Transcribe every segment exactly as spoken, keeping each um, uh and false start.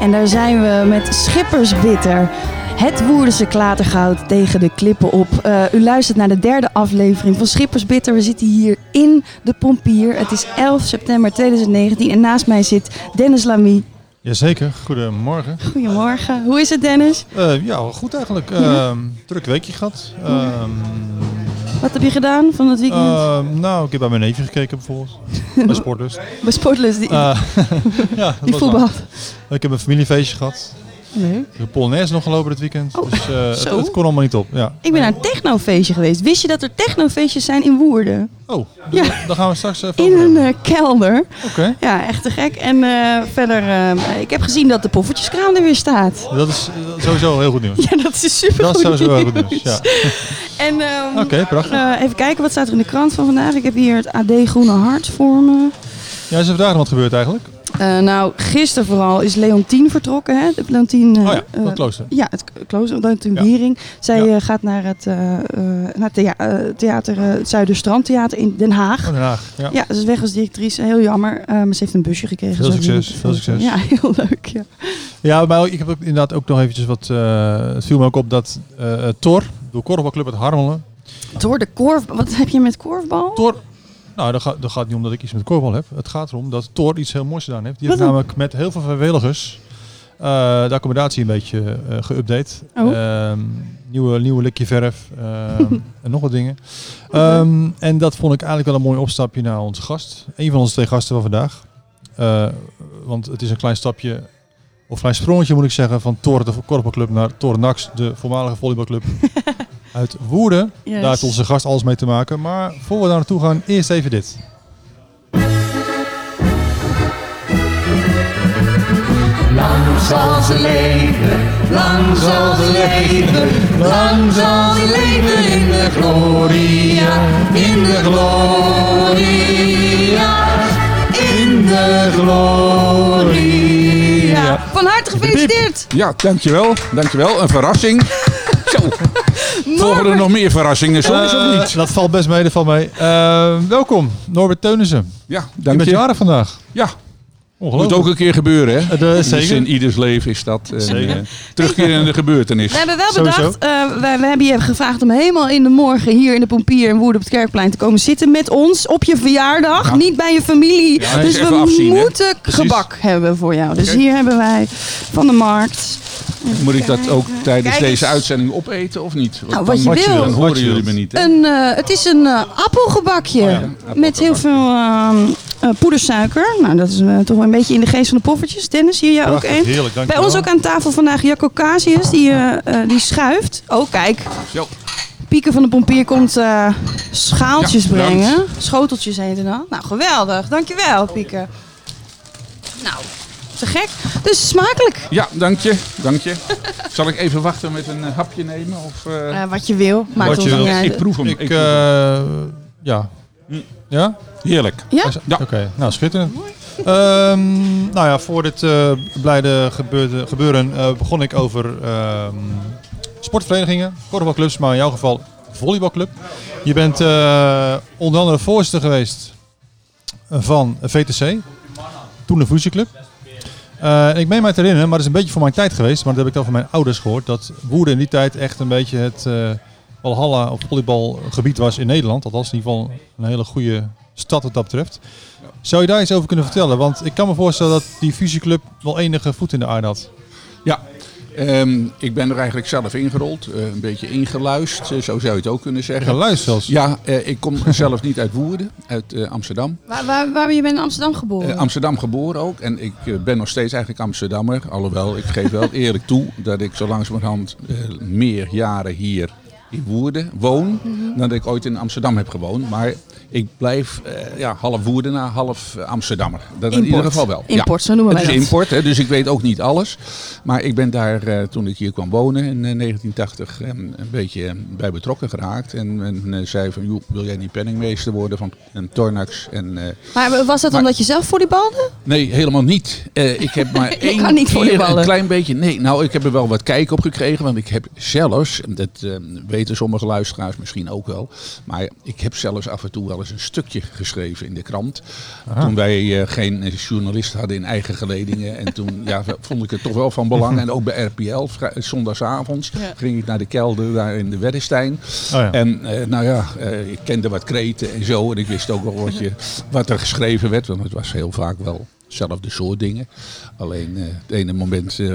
En daar zijn we met Schippers Bitter. Het Woerdense klatergoud tegen de klippen op. Uh, u luistert naar de derde aflevering van Schippers Bitter. We zitten hier in de Pompier. Het is elf september tweeduizend negentien en naast mij zit Dennis Lamy. Jazeker, goedemorgen. Goedemorgen. Hoe is het, Dennis? Uh, ja, goed eigenlijk. Uh, ja. Druk weekje gehad. Uh, Wat heb je gedaan van het weekend? Uh, nou, ik heb bij mijn neefje gekeken bijvoorbeeld. Bij Sportlust. Bij Sportlust, die, uh, ja, die voetbal. Ik heb een familiefeestje gehad. Nee. De Polonaire is nog gelopen dit weekend, oh, dus uh, het, het kon allemaal niet op. Ja. Ik ben naar een technofeestje geweest. Wist je dat er technofeestjes zijn in Woerden? Oh, dus ja. Dan gaan we straks even in een uh, kelder. Oké. Okay. Ja, echt te gek. En uh, verder, uh, ik heb gezien dat de poffertjeskraam er weer staat. Dat is uh, sowieso heel goed nieuws. Ja, dat is super goed nieuws. Dat is sowieso heel goed nieuws, ja. En um, okay, prachtig. Uh, even kijken, wat staat er in de krant van vandaag? Ik heb hier het A D Groene Hart voor me. Ja, is er vandaag nog wat gebeurd eigenlijk? Uh, nou, gisteren vooral is Leontien vertrokken, hè? De Leontien, uh, oh ja, dat klooster. Uh, ja, het klooster, Leontien Wiering. Ja. Zij ja. Uh, gaat naar het, uh, naar het thea- uh, theater, uh, het Zuiderstrandtheater in Den Haag. Oh, Den Haag, ja. Ja, ze is weg als directrice, heel jammer. Uh, maar ze heeft een busje gekregen. Veel succes, veel veel succes. Ja, heel leuk, ja. Ja, maar ik heb ook inderdaad ook nog eventjes wat, uh, het viel me ook op dat uh, Tor, de korfbalclub uit Harmelen. Tor, de korfbal, wat heb je met korfbal? Tor. Nou, dat gaat, dat gaat niet om dat ik iets met korfbal heb. Het gaat erom dat Tor iets heel moois gedaan heeft. Die Wat heeft namelijk met heel veel vrijwilligers uh, de accommodatie een beetje uh, geüpdate. Oh. Uh, nieuwe, nieuwe likje verf uh, en nog wat dingen. Um, en dat vond ik eigenlijk wel een mooi opstapje naar onze gast. Een van onze twee gasten van vandaag. Uh, want het is een klein stapje, of klein sprongetje moet ik zeggen, van Tor, de korfbalclub, naar Tornax, de voormalige volleybalclub. Uit Woerden, yes. Daar heeft onze gast alles mee te maken. Maar voor we daar naartoe gaan, eerst even dit. Lang zal ze leven, lang zal ze leven, lang zal ze leven in de gloria, in de gloria, in de gloria. Van harte gefeliciteerd! Ja, dankjewel, dankjewel. Een verrassing. Zo. Volgen er nog meer verrassingen soms uh, of niet? Dat valt best mee, dat valt mee. Uh, welkom, Norbert Teunissen. Ja, dank je. Je bent jarig vandaag. Ja. Ongelooflijk. Moet ook een keer gebeuren, hè? Uh, zeker. Dus in ieders leven is dat een uh, terugkerende gebeurtenis. We hebben wel bedacht, uh, we, we hebben je gevraagd om helemaal in de morgen hier in de Pompier in Woerden op het Kerkplein te komen zitten met ons op je verjaardag, ja. Niet bij je familie. Ja, dus we afzien, moeten hè? Gebak Precies. hebben voor jou. Dus okay. Hier hebben wij van de markt. Moet ik dat ook tijdens deze uitzending opeten of niet? Nou, wat je wil. Dan horen jullie me niet. Hè? Een, uh, het is een uh, appelgebakje. Oh ja, een appelgebakje met heel veel uh, uh, poedersuiker. Nou, dat is uh, toch wel een beetje in de geest van de poffertjes. Dennis, hier jij Prachtig, ook één. Heerlijk, dank Bij ons wel. Ook aan tafel vandaag Jacco Casius, die, uh, uh, die schuift. Oh, kijk. Zo. Pieken van de Pompier komt uh, schaaltjes ja, brengen. Schoteltjes heten dan. Nou, geweldig. Dankjewel, Pieken. Nou... Te gek. Dus smakelijk. Ja, dank je. Dank je. Zal ik even wachten met een hapje nemen? Of, uh... Uh, wat je wil. Maakt wat je wil. Ik proef hem. Ik, uh, ja. Ja? Heerlijk. Ja? Ja. Oké. Okay. Nou, schitterend. Um, nou ja, voor dit uh, blijde gebeurde, gebeuren uh, begon ik over uh, sportverenigingen, korfbalclubs, maar in jouw geval volleybalclub. Je bent uh, onder andere voorzitter geweest van V T C, toen de fusieclub. Uh, ik meen mij te herinneren, maar dat is een beetje voor mijn tijd geweest. Maar dat heb ik dan van mijn ouders gehoord. Dat Woerden in die tijd echt een beetje het uh, Valhalla of volleybalgebied was in Nederland. Althans in ieder geval een hele goede stad wat dat betreft. Zou je daar iets over kunnen vertellen? Want ik kan me voorstellen dat die fusieclub wel enige voet in de aarde had. Ja, um, ik ben er eigenlijk zelf ingerold. Uh, een beetje ingeluist, uh, zo zou je het ook kunnen zeggen. Geluist zelfs? Ja, uh, ik kom zelf niet uit Woerden, uit uh, Amsterdam. Waar, waar, waar je bent in Amsterdam geboren? Uh, Amsterdam geboren ook. En ik uh, ben nog steeds eigenlijk Amsterdammer. Alhoewel, ik geef wel eerlijk toe dat ik zo langzamerhand uh, meer jaren hier in Woerden woon. Mm-hmm. Dan dat ik ooit in Amsterdam heb gewoond. Maar ik blijf uh, ja, half Woerdenaar, half Amsterdammer. Dat in ieder geval wel. Import, ja. Zo noemen wij dat. Het is import, hè, dus ik weet ook niet alles. Maar ik ben daar, uh, toen ik hier kwam wonen in uh, negentien tachtig, um, een beetje um, bij betrokken geraakt. En, en uh, zei van, joh, wil jij niet penningmeester worden van een Tornax? En, uh, maar was dat maar, omdat je zelf volleybalde? Nee, helemaal niet. Uh, ik heb maar één kan niet volleyballen. Een klein beetje. Nee, nou, ik heb er wel wat kijk op gekregen. Want ik heb zelfs, dat uh, weten sommige luisteraars misschien ook wel, maar ik heb zelfs af en toe wel eens een stukje geschreven in de krant. Aha. Toen wij uh, geen journalist hadden in eigen geledingen. En toen ja, vond ik het toch wel van belang. En ook bij R P L, vrij, zondagsavonds, ja. ging ik naar de kelder daar in de Weddenstein. Oh ja. En uh, nou ja, uh, ik kende wat kreten en zo. En ik wist ook wel wat, je, wat er geschreven werd. Want het was heel vaak wel hetzelfde soort dingen. Alleen uh, het ene moment uh,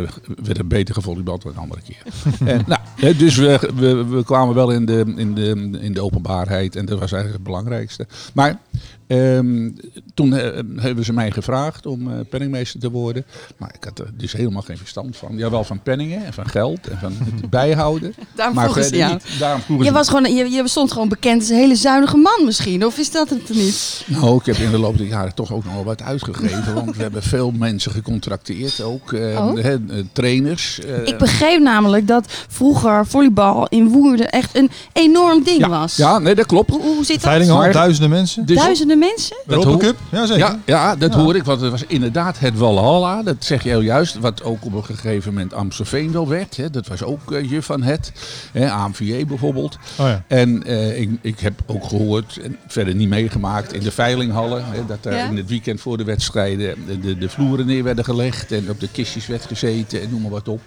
werd het beter gevolleybald dan de andere keer. en, nou, dus we, we, we kwamen wel in de, in, de, in de openbaarheid. En dat was eigenlijk het belangrijkste. Maar um, toen uh, hebben ze mij gevraagd om uh, penningmeester te worden. Maar ik had er dus helemaal geen verstand van. Ja, wel van penningen en van geld en van het bijhouden. Daarom maar vroegen ze jou. Daarom vroegen je, ze was gewoon, je, je stond gewoon bekend als een hele zuinige man misschien. Of is dat het niet? Nou, ik heb in de loop der jaren toch ook nog wel wat uitgegeven. Want we hebben veel mensen gecontracteerd, ook uh, oh. he, trainers. Uh, ik begreep namelijk dat vroeger volleybal in Woerden echt een enorm ding ja. was. Ja, nee, dat klopt. Hoe, hoe zit dat? Maar, duizenden mensen. Dus duizenden mensen? De Europa Cup? Ja, zeker. Ja, ja dat ja. hoor ik, want het was inderdaad het Walhalla. Dat zeg je heel juist, wat ook op een gegeven moment Amstelveen wel werd. Hè. Dat was ook uh, je van het, hè, A M V J bijvoorbeeld. Oh, ja. En uh, ik, ik heb ook gehoord, en verder niet meegemaakt, in de veilinghallen, hè, dat daar ja. in het weekend voor de wedstrijden De, de, de vloeren neer werden gelegd en op de kistjes werd gezeten en noem maar wat op.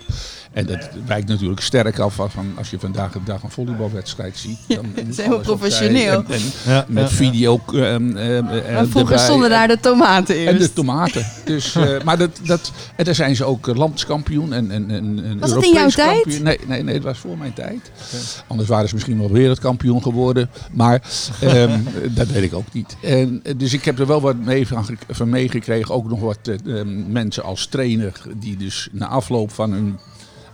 En dat wijkt natuurlijk sterk af van als je vandaag de dag een volleybalwedstrijd ziet. Dan ja, het is heel professioneel. En, en ja, met ja, video. Ja. Um, um, maar vroeger stonden daar de tomaten in. En de tomaten. Dus, uh, maar dat, dat, en daar zijn ze ook landskampioen. En, en, en was dat in jouw kampioen. tijd? Nee, nee, nee, het was voor mijn tijd. Okay. Anders waren ze misschien wel wereldkampioen geworden. Maar um, dat weet ik ook niet. En, dus ik heb er wel wat mee van, van meegekregen. Ook nog wat uh, mensen als trainer die dus na afloop van hun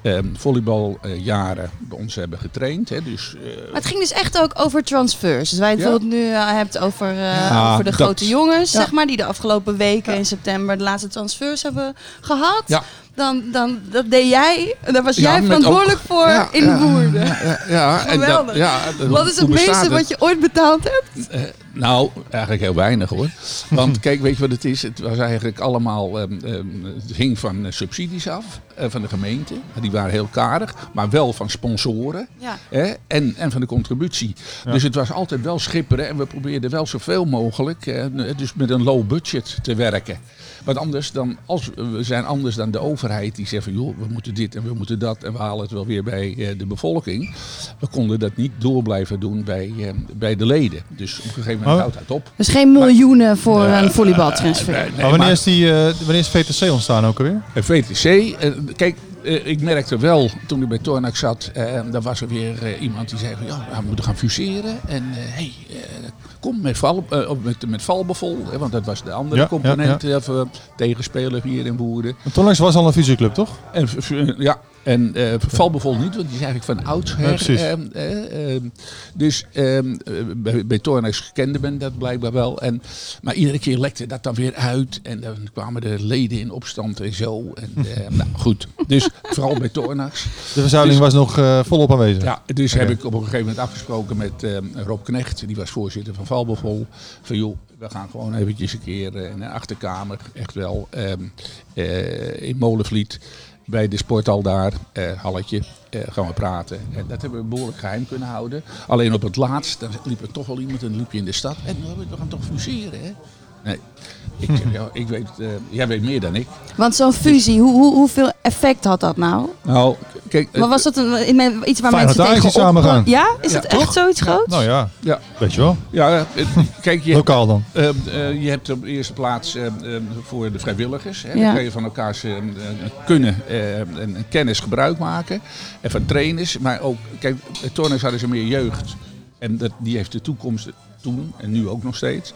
Um, volleybaljaren bij ons hebben getraind. Hè, dus, uh... Maar het ging dus echt ook over transfers. Dus wij het ja. bijvoorbeeld nu uh, hebt over, uh, ja, over de dat... grote jongens, ja. zeg maar, die de afgelopen weken ja. in september de laatste transfers hebben gehad. Ja. Dan, dan dat deed jij, daar was ja, jij verantwoordelijk ook, voor ja, in Woerden. Ja, ja, ja, geweldig. Dat, ja, dat, wat is het meeste wat je ooit betaald hebt? Uh, nou, eigenlijk heel weinig hoor. Want kijk, weet je wat het is? Het was eigenlijk allemaal, um, um, het hing van subsidies af, uh, van de gemeente. Die waren heel karig, maar wel van sponsoren ja. eh, en, en van de contributie. Ja. Dus het was altijd wel schipperen en we probeerden wel zoveel mogelijk, eh, dus met een low budget te werken. Want anders dan, als, we zijn anders dan de overheid die zegt van joh, we moeten dit en we moeten dat en we halen het wel weer bij eh, de bevolking. We konden dat niet door blijven doen bij, eh, bij de leden. Dus op een gegeven moment oh. houdt dat op. Dus geen miljoenen maar, voor uh, een volleybaltransfer. Uh, uh, nee, maar wanneer, maar, is die, uh, wanneer is V T C ontstaan ook alweer? V T C, uh, kijk. Uh, ik merkte wel, toen ik bij Tornax zat, uh, daar was er weer uh, iemand die zei van ja, we moeten gaan fuseren. En uh, hey, uh, kom met, val, uh, met, met Valbevol, hè, want dat was de andere ja, component ja, ja. Uh, tegenspeler hier in Woerden. Tornax was al een fusieclub, toch? En, uh, ja. En uh, Valbevol niet, want die is eigenlijk van oudsher. Ja, uh, uh, uh, dus uh, bij, bij Tornax kende men dat blijkbaar wel. En, maar iedere keer lekte dat dan weer uit. En dan kwamen de leden in opstand en zo. En, uh, nou goed, dus vooral bij Tornax. De verzuiling dus, was nog uh, volop aanwezig. Ja, dus okay. heb ik op een gegeven moment afgesproken met uh, Rob Knecht. Die was voorzitter van Valbevol. Van joh, we gaan gewoon eventjes een keer uh, in de achterkamer. Echt wel. Um, uh, in Molenvliet. Bij de sporthal daar, eh, halletje, eh, gaan we praten. En dat hebben we behoorlijk geheim kunnen houden. Alleen op het laatst, dan liep er toch wel iemand en liep je in de stad. En we gaan toch fuseren, hè? Nee, ik, ja, ik weet, uh, jij weet meer dan ik. Want zo'n fusie, hoe, hoe, hoeveel effect had dat nou? Nou, kijk... Uh, maar was dat een, iets waar mensen tegen op... samen gaan. Ja? Is ja, dat toch? Echt zoiets groots? Nou ja, ja. weet je wel. Ja, kijk, je lokaal dan. Uh, uh, je hebt op de eerste plaats uh, uh, voor de vrijwilligers. Hè. Ja. Dan kun je van elkaars uh, kunnen uh, en kennis gebruik maken. En van trainers, maar ook... Kijk, Tornax hadden ze meer jeugd. En dat, die heeft de toekomst toen en nu ook nog steeds...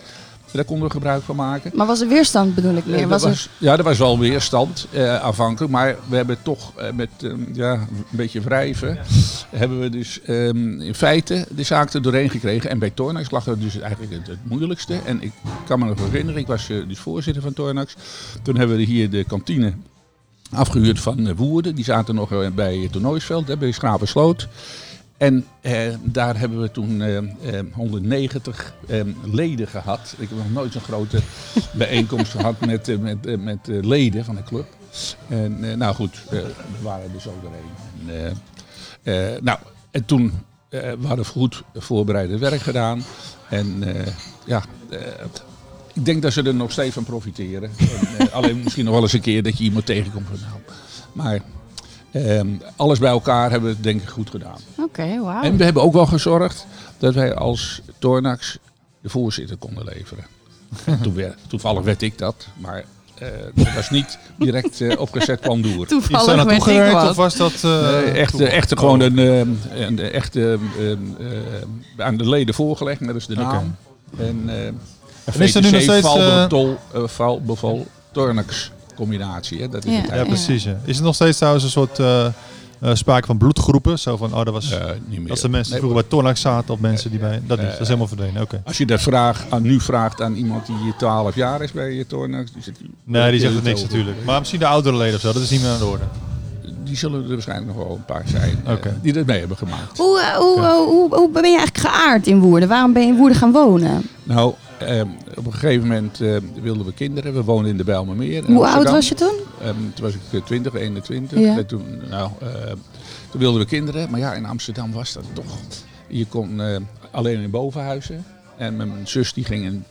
Daar konden we gebruik van maken. Maar was er weerstand, bedoel ik meer? Was was, er... Ja, er was wel weerstand uh, aanvankelijk. Maar we hebben toch uh, met um, ja, een beetje wrijven... Ja. hebben we dus um, in feite de zaak er doorheen gekregen. En bij Tornax lag dat dus eigenlijk het, het moeilijkste. En ik kan me nog herinneren, ik was uh, dus voorzitter van Tornax. Toen hebben we hier de kantine afgehuurd van uh, Woerden. Die zaten nog uh, bij het toernooisveld, hè, bij Schravenssloot. En eh, daar hebben we toen eh, eh, honderdnegentig eh, leden gehad. Ik heb nog nooit zo'n grote bijeenkomst gehad met, eh, met, eh, met eh, leden van de club. En eh, nou goed, eh, we waren dus ook er een. Eh, eh, nou, en toen eh, we hadden we goed voorbereidend werk gedaan. En eh, ja... Eh, ik denk dat ze er nog steeds van profiteren. En, uh, alleen misschien nog wel eens een keer dat je iemand tegenkomt. Nou, maar um, alles bij elkaar hebben we het denk ik goed gedaan. Oké, okay, wow. En we hebben ook wel gezorgd dat wij als Tornax de voorzitter konden leveren. Toen werd, toevallig werd ik dat, maar uh, dat was niet direct uh, opgezet pandoer. Toevallig werd ik wat. Of was dat... Uh, nee, echt, echt gewoon een, een, een, echt, een, een, een, aan de leden voorgelegd, net als de naam. Okay. En... Uh, En is er nu nog steeds Valbevol, uh, Valbevol, Tornax combinatie, hè? Dat is ja, het ja, precies. Ja. Is er nog steeds trouwens een soort uh, uh, sprake van bloedgroepen? Zo van, oh, dat was uh, niet meer. Dat de mensen nee, vroeger bij Tornax zaten of mensen uh, die bij... Dat uh, niet, dat is helemaal verdwenen, oké. Okay. Als je dat vraagt, aan, nu vraagt aan iemand die twaalf jaar is bij Tornax... Die zit, nee, die zegt het niks over. Natuurlijk. Maar misschien de oudere leden of zo, dat is niet meer aan de orde. Die zullen er waarschijnlijk nog wel een paar zijn okay. uh, die dat mee hebben gemaakt. Hoe, uh, hoe, okay. hoe, hoe, hoe ben je eigenlijk geaard in Woerden? Waarom ben je in Woerden gaan wonen? Nou... Um, op een gegeven moment uh, wilden we kinderen. We woonden in de Bijlmermeer. Hoe Amsterdam. Oud was je toen? Um, toen was ik twintig, eenentwintig. Ja. En toen, nou, uh, toen wilden we kinderen. Maar ja, in Amsterdam was dat toch. Je kon uh, alleen in bovenhuizen. En mijn zus die ging in,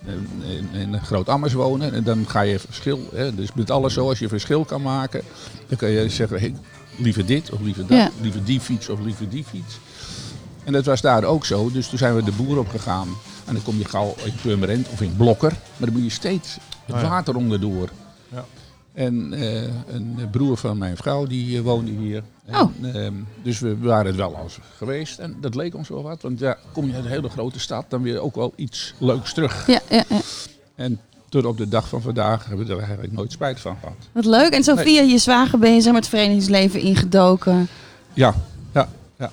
in, in Groot-Ammers wonen. En dan ga je verschil. Hè, dus met alles zo, als je verschil kan maken. Dan kan je zeggen, hey, liever dit of liever dat. Ja. Liever die fiets of liever die fiets. En dat was daar ook zo. Dus toen zijn we de boer op gegaan. En dan kom je gauw in Purmerend of in Blokker. Maar dan moet je steeds het oh ja. water onderdoor. Ja. En uh, een broer van mijn vrouw die woonde hier. Oh. En, uh, dus we waren het wel als geweest. En dat leek ons wel wat. Want ja, kom je uit een hele grote stad, dan weer ook wel iets leuks terug. Ja, ja, ja. En tot op de dag van vandaag hebben we er eigenlijk nooit spijt van gehad. Wat leuk. En zo via nee. je zwager ben je zeg maar, het verenigingsleven ingedoken. Ja, ja, ja.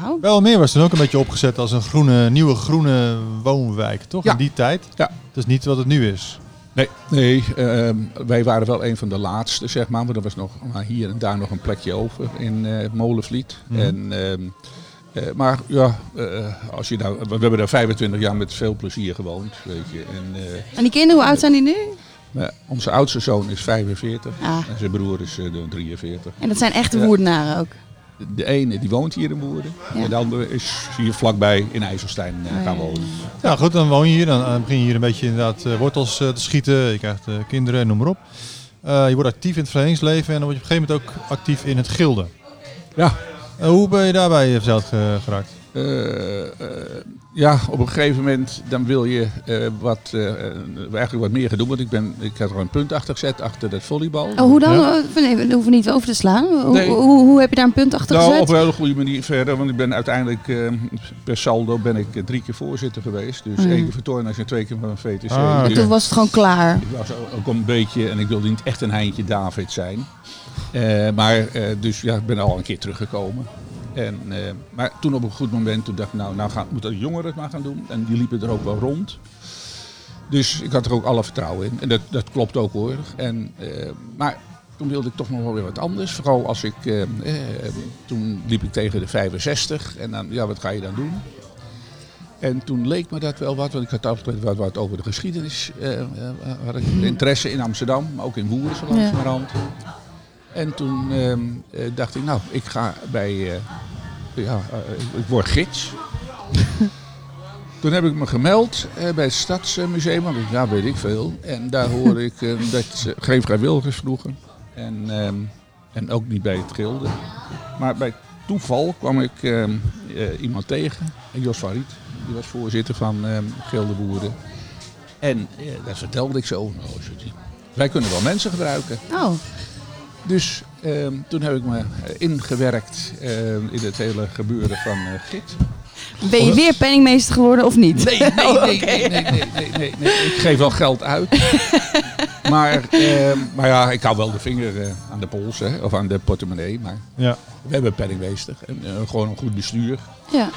Wow. Bijlmermeer was toen ook een beetje opgezet als een groene, nieuwe groene woonwijk, toch? Ja. In die tijd? Ja. Dat is niet wat het nu is. Nee, nee uh, wij waren wel een van de laatste, zeg maar. Maar er was nog maar hier en daar nog een plekje over in uh, Molenvliet. Mm. En, uh, uh, maar ja, uh, als je nou, we hebben daar vijfentwintig jaar met veel plezier gewoond, weet je. En, uh, en die kinderen, hoe oud zijn die nu? Uh, onze oudste zoon is vijfenveertig ah. en zijn broer is uh, drieënveertig. En dat zijn echte ja. Woerdenaren ook? De ene die woont hier in Woerden ja. en de andere is hier vlakbij in IJsselstein uh, gaan wonen. Ja goed, dan woon je hier, dan, dan begin je hier een beetje inderdaad uh, wortels uh, te schieten, je krijgt uh, kinderen en noem maar op. Uh, je wordt actief in het verenigingsleven en dan word je op een gegeven moment ook actief in het gilde. Ja. Uh, hoe ben je daarbij zelf uh, geraakt? Uh, uh, ja, op een gegeven moment dan wil je uh, wat, uh, eigenlijk wat meer gaan doen. Want ik, ben, ik had er een punt achter gezet, achter dat volleybal. Oh, hoe dan? Ja. Nee, we hoeven niet over te slaan. Hoe, nee. hoe, hoe heb je daar een punt achter nou, gezet? Nou, op een hele goede manier verder. Want ik ben uiteindelijk, uh, per saldo ben ik drie keer voorzitter geweest. Dus mm. één keer voor Tornax en twee keer van V T C. Ah, en toen was het gewoon klaar? Ik was ook een beetje, en ik wilde niet echt een Heintje David zijn. Uh, maar, uh, dus ja, ik ben al een keer teruggekomen. En, uh, maar toen op een goed moment, toen dacht ik, nou, nou gaan, moeten de jongeren het maar gaan doen. En die liepen er ook wel rond. Dus ik had er ook alle vertrouwen in. En dat, dat klopt ook hoor. En, uh, maar toen wilde ik toch nog wel weer wat anders. Vooral als ik, uh, uh, toen liep ik tegen de vijfenzestig. En dan, ja, wat ga je dan doen? En toen leek me dat wel wat, want ik had altijd wat, wat over de geschiedenis. Uh, uh, had ik interesse in Amsterdam, maar ook in Woerden zo langzamerhand. Ja. En toen uh, dacht ik, nou, ik ga bij, uh, ja, uh, ik word gids. Toen heb ik me gemeld uh, bij het Stadsmuseum, want ja, weet ik veel. En daar hoorde ik uh, dat uh, geen vrijwilligers vroegen. En, uh, en ook niet bij het gilde. Maar bij toeval kwam ik uh, uh, iemand tegen, Jos van Riet. Die was voorzitter van uh, Gilde Boeren. En uh, dat vertelde ik zo. Nou, wij kunnen wel mensen gebruiken. Oh. Dus uh, toen heb ik me ingewerkt uh, in het hele gebeuren van uh, gids. Ben je weer penningmeester geworden of niet? Nee, nee, nee, nee, nee, nee, nee, nee, nee, nee. Ik geef wel geld uit. Maar, eh, maar ja, ik hou wel de vinger eh, aan de pols, hè, of aan de portemonnee. Maar ja. We hebben penningmeester en uh, gewoon een goed bestuur. Ja.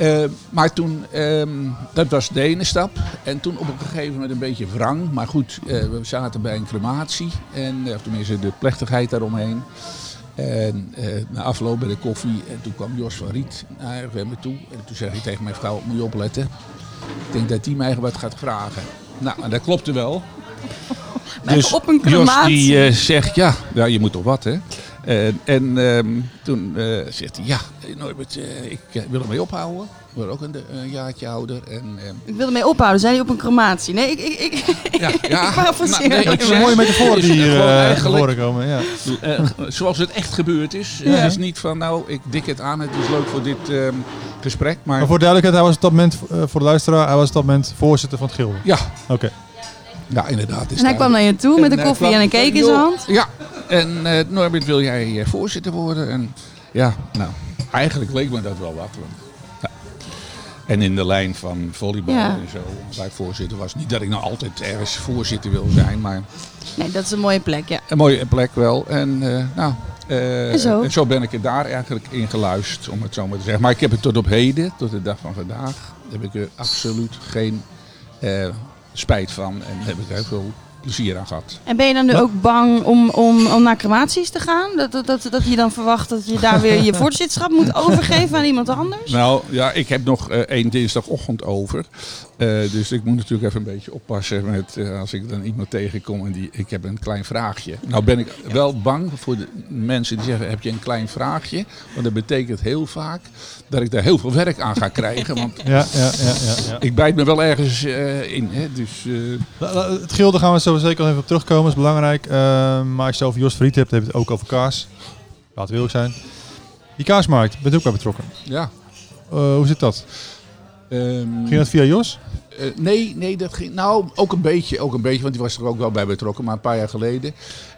Uh, maar toen, um, dat was de ene stap. En toen op een gegeven moment een beetje wrang. Maar goed, uh, we zaten bij een crematie. En, of tenminste de plechtigheid daaromheen. En uh, na afloop bij de koffie. En toen kwam Jos van Riet naar me toe. En toen zei hij tegen mijn vrouw, moet je opletten. Ik denk dat hij mij wat gaat vragen. Nou, en dat klopte wel. Maar dus op een Jos die uh, zegt, ja, ja, je moet toch wat hè. En, en um, toen uh, zegt hij, ja, Norbert, uh, ik uh, wil ermee ophouden. Ik wil ook een, een jaartje ouder. En, um... Ik wil ermee ophouden, zei hij op een crematie. Nee, ik... ik, ik ja, ja. Ik nou, nee, dat is een mooie metafoor die hier uh, geboren komen. Ja. Uh, zoals het echt gebeurd is. Ja. Uh, het is niet van, nou, ik dik het aan. Het is leuk voor dit um, gesprek. Maar... maar voor duidelijkheid, hij was op dat moment, uh, voor de luisteraar, hij was op dat moment voorzitter van het Gilde. Ja. Oké. Okay. Ja, inderdaad. Is en hij kwam naar je toe en met een koffie en een cake in zijn hand. Ja, en uh, Norbert, wil jij uh, voorzitter worden? En ja, nou, eigenlijk leek me dat wel wat. Want, ja. En in de lijn van volleybal ja. en zo, waar ik voorzitter was. Niet dat ik nou altijd ergens voorzitter wil zijn, maar... Nee, dat is een mooie plek, ja. Een mooie plek wel. En uh, nou, uh, en zo. En zo ben ik er daar eigenlijk in geluisterd, om het zo maar te zeggen. Maar ik heb het tot op heden, tot de dag van vandaag, heb ik er absoluut geen... Uh, spijt van en daar heb ik heel veel plezier aan gehad. En ben je dan nu ook bang om, om, om naar crematies te gaan? Dat, dat, dat, dat je dan verwacht dat je daar weer je voorzitterschap moet overgeven aan iemand anders? Nou ja, ik heb nog uh, één dinsdagochtend over. Uh, dus ik moet natuurlijk even een beetje oppassen met uh, als ik dan iemand tegenkom en die, ik heb een klein vraagje. Nou ben ik wel bang voor de mensen die zeggen, heb je een klein vraagje? Want dat betekent heel vaak dat ik daar heel veel werk aan ga krijgen. Want ja, ja, ja, ja, ja. Ik bijt me wel ergens uh, in. Hè, dus, uh... Het Gilde gaan we zo zeker nog even op terugkomen, dat is belangrijk. Uh, maar als je over Jos van Riet hebt, heb je het ook over kaas. Laat wil ik zijn. Die kaasmarkt, bent ook bij betrokken. Ja. Uh, hoe zit dat? Um, ging dat via Jos? Uh, nee, nee, dat ging. Nou, ook een beetje, ook een beetje, want die was er ook wel bij betrokken, maar een paar jaar geleden.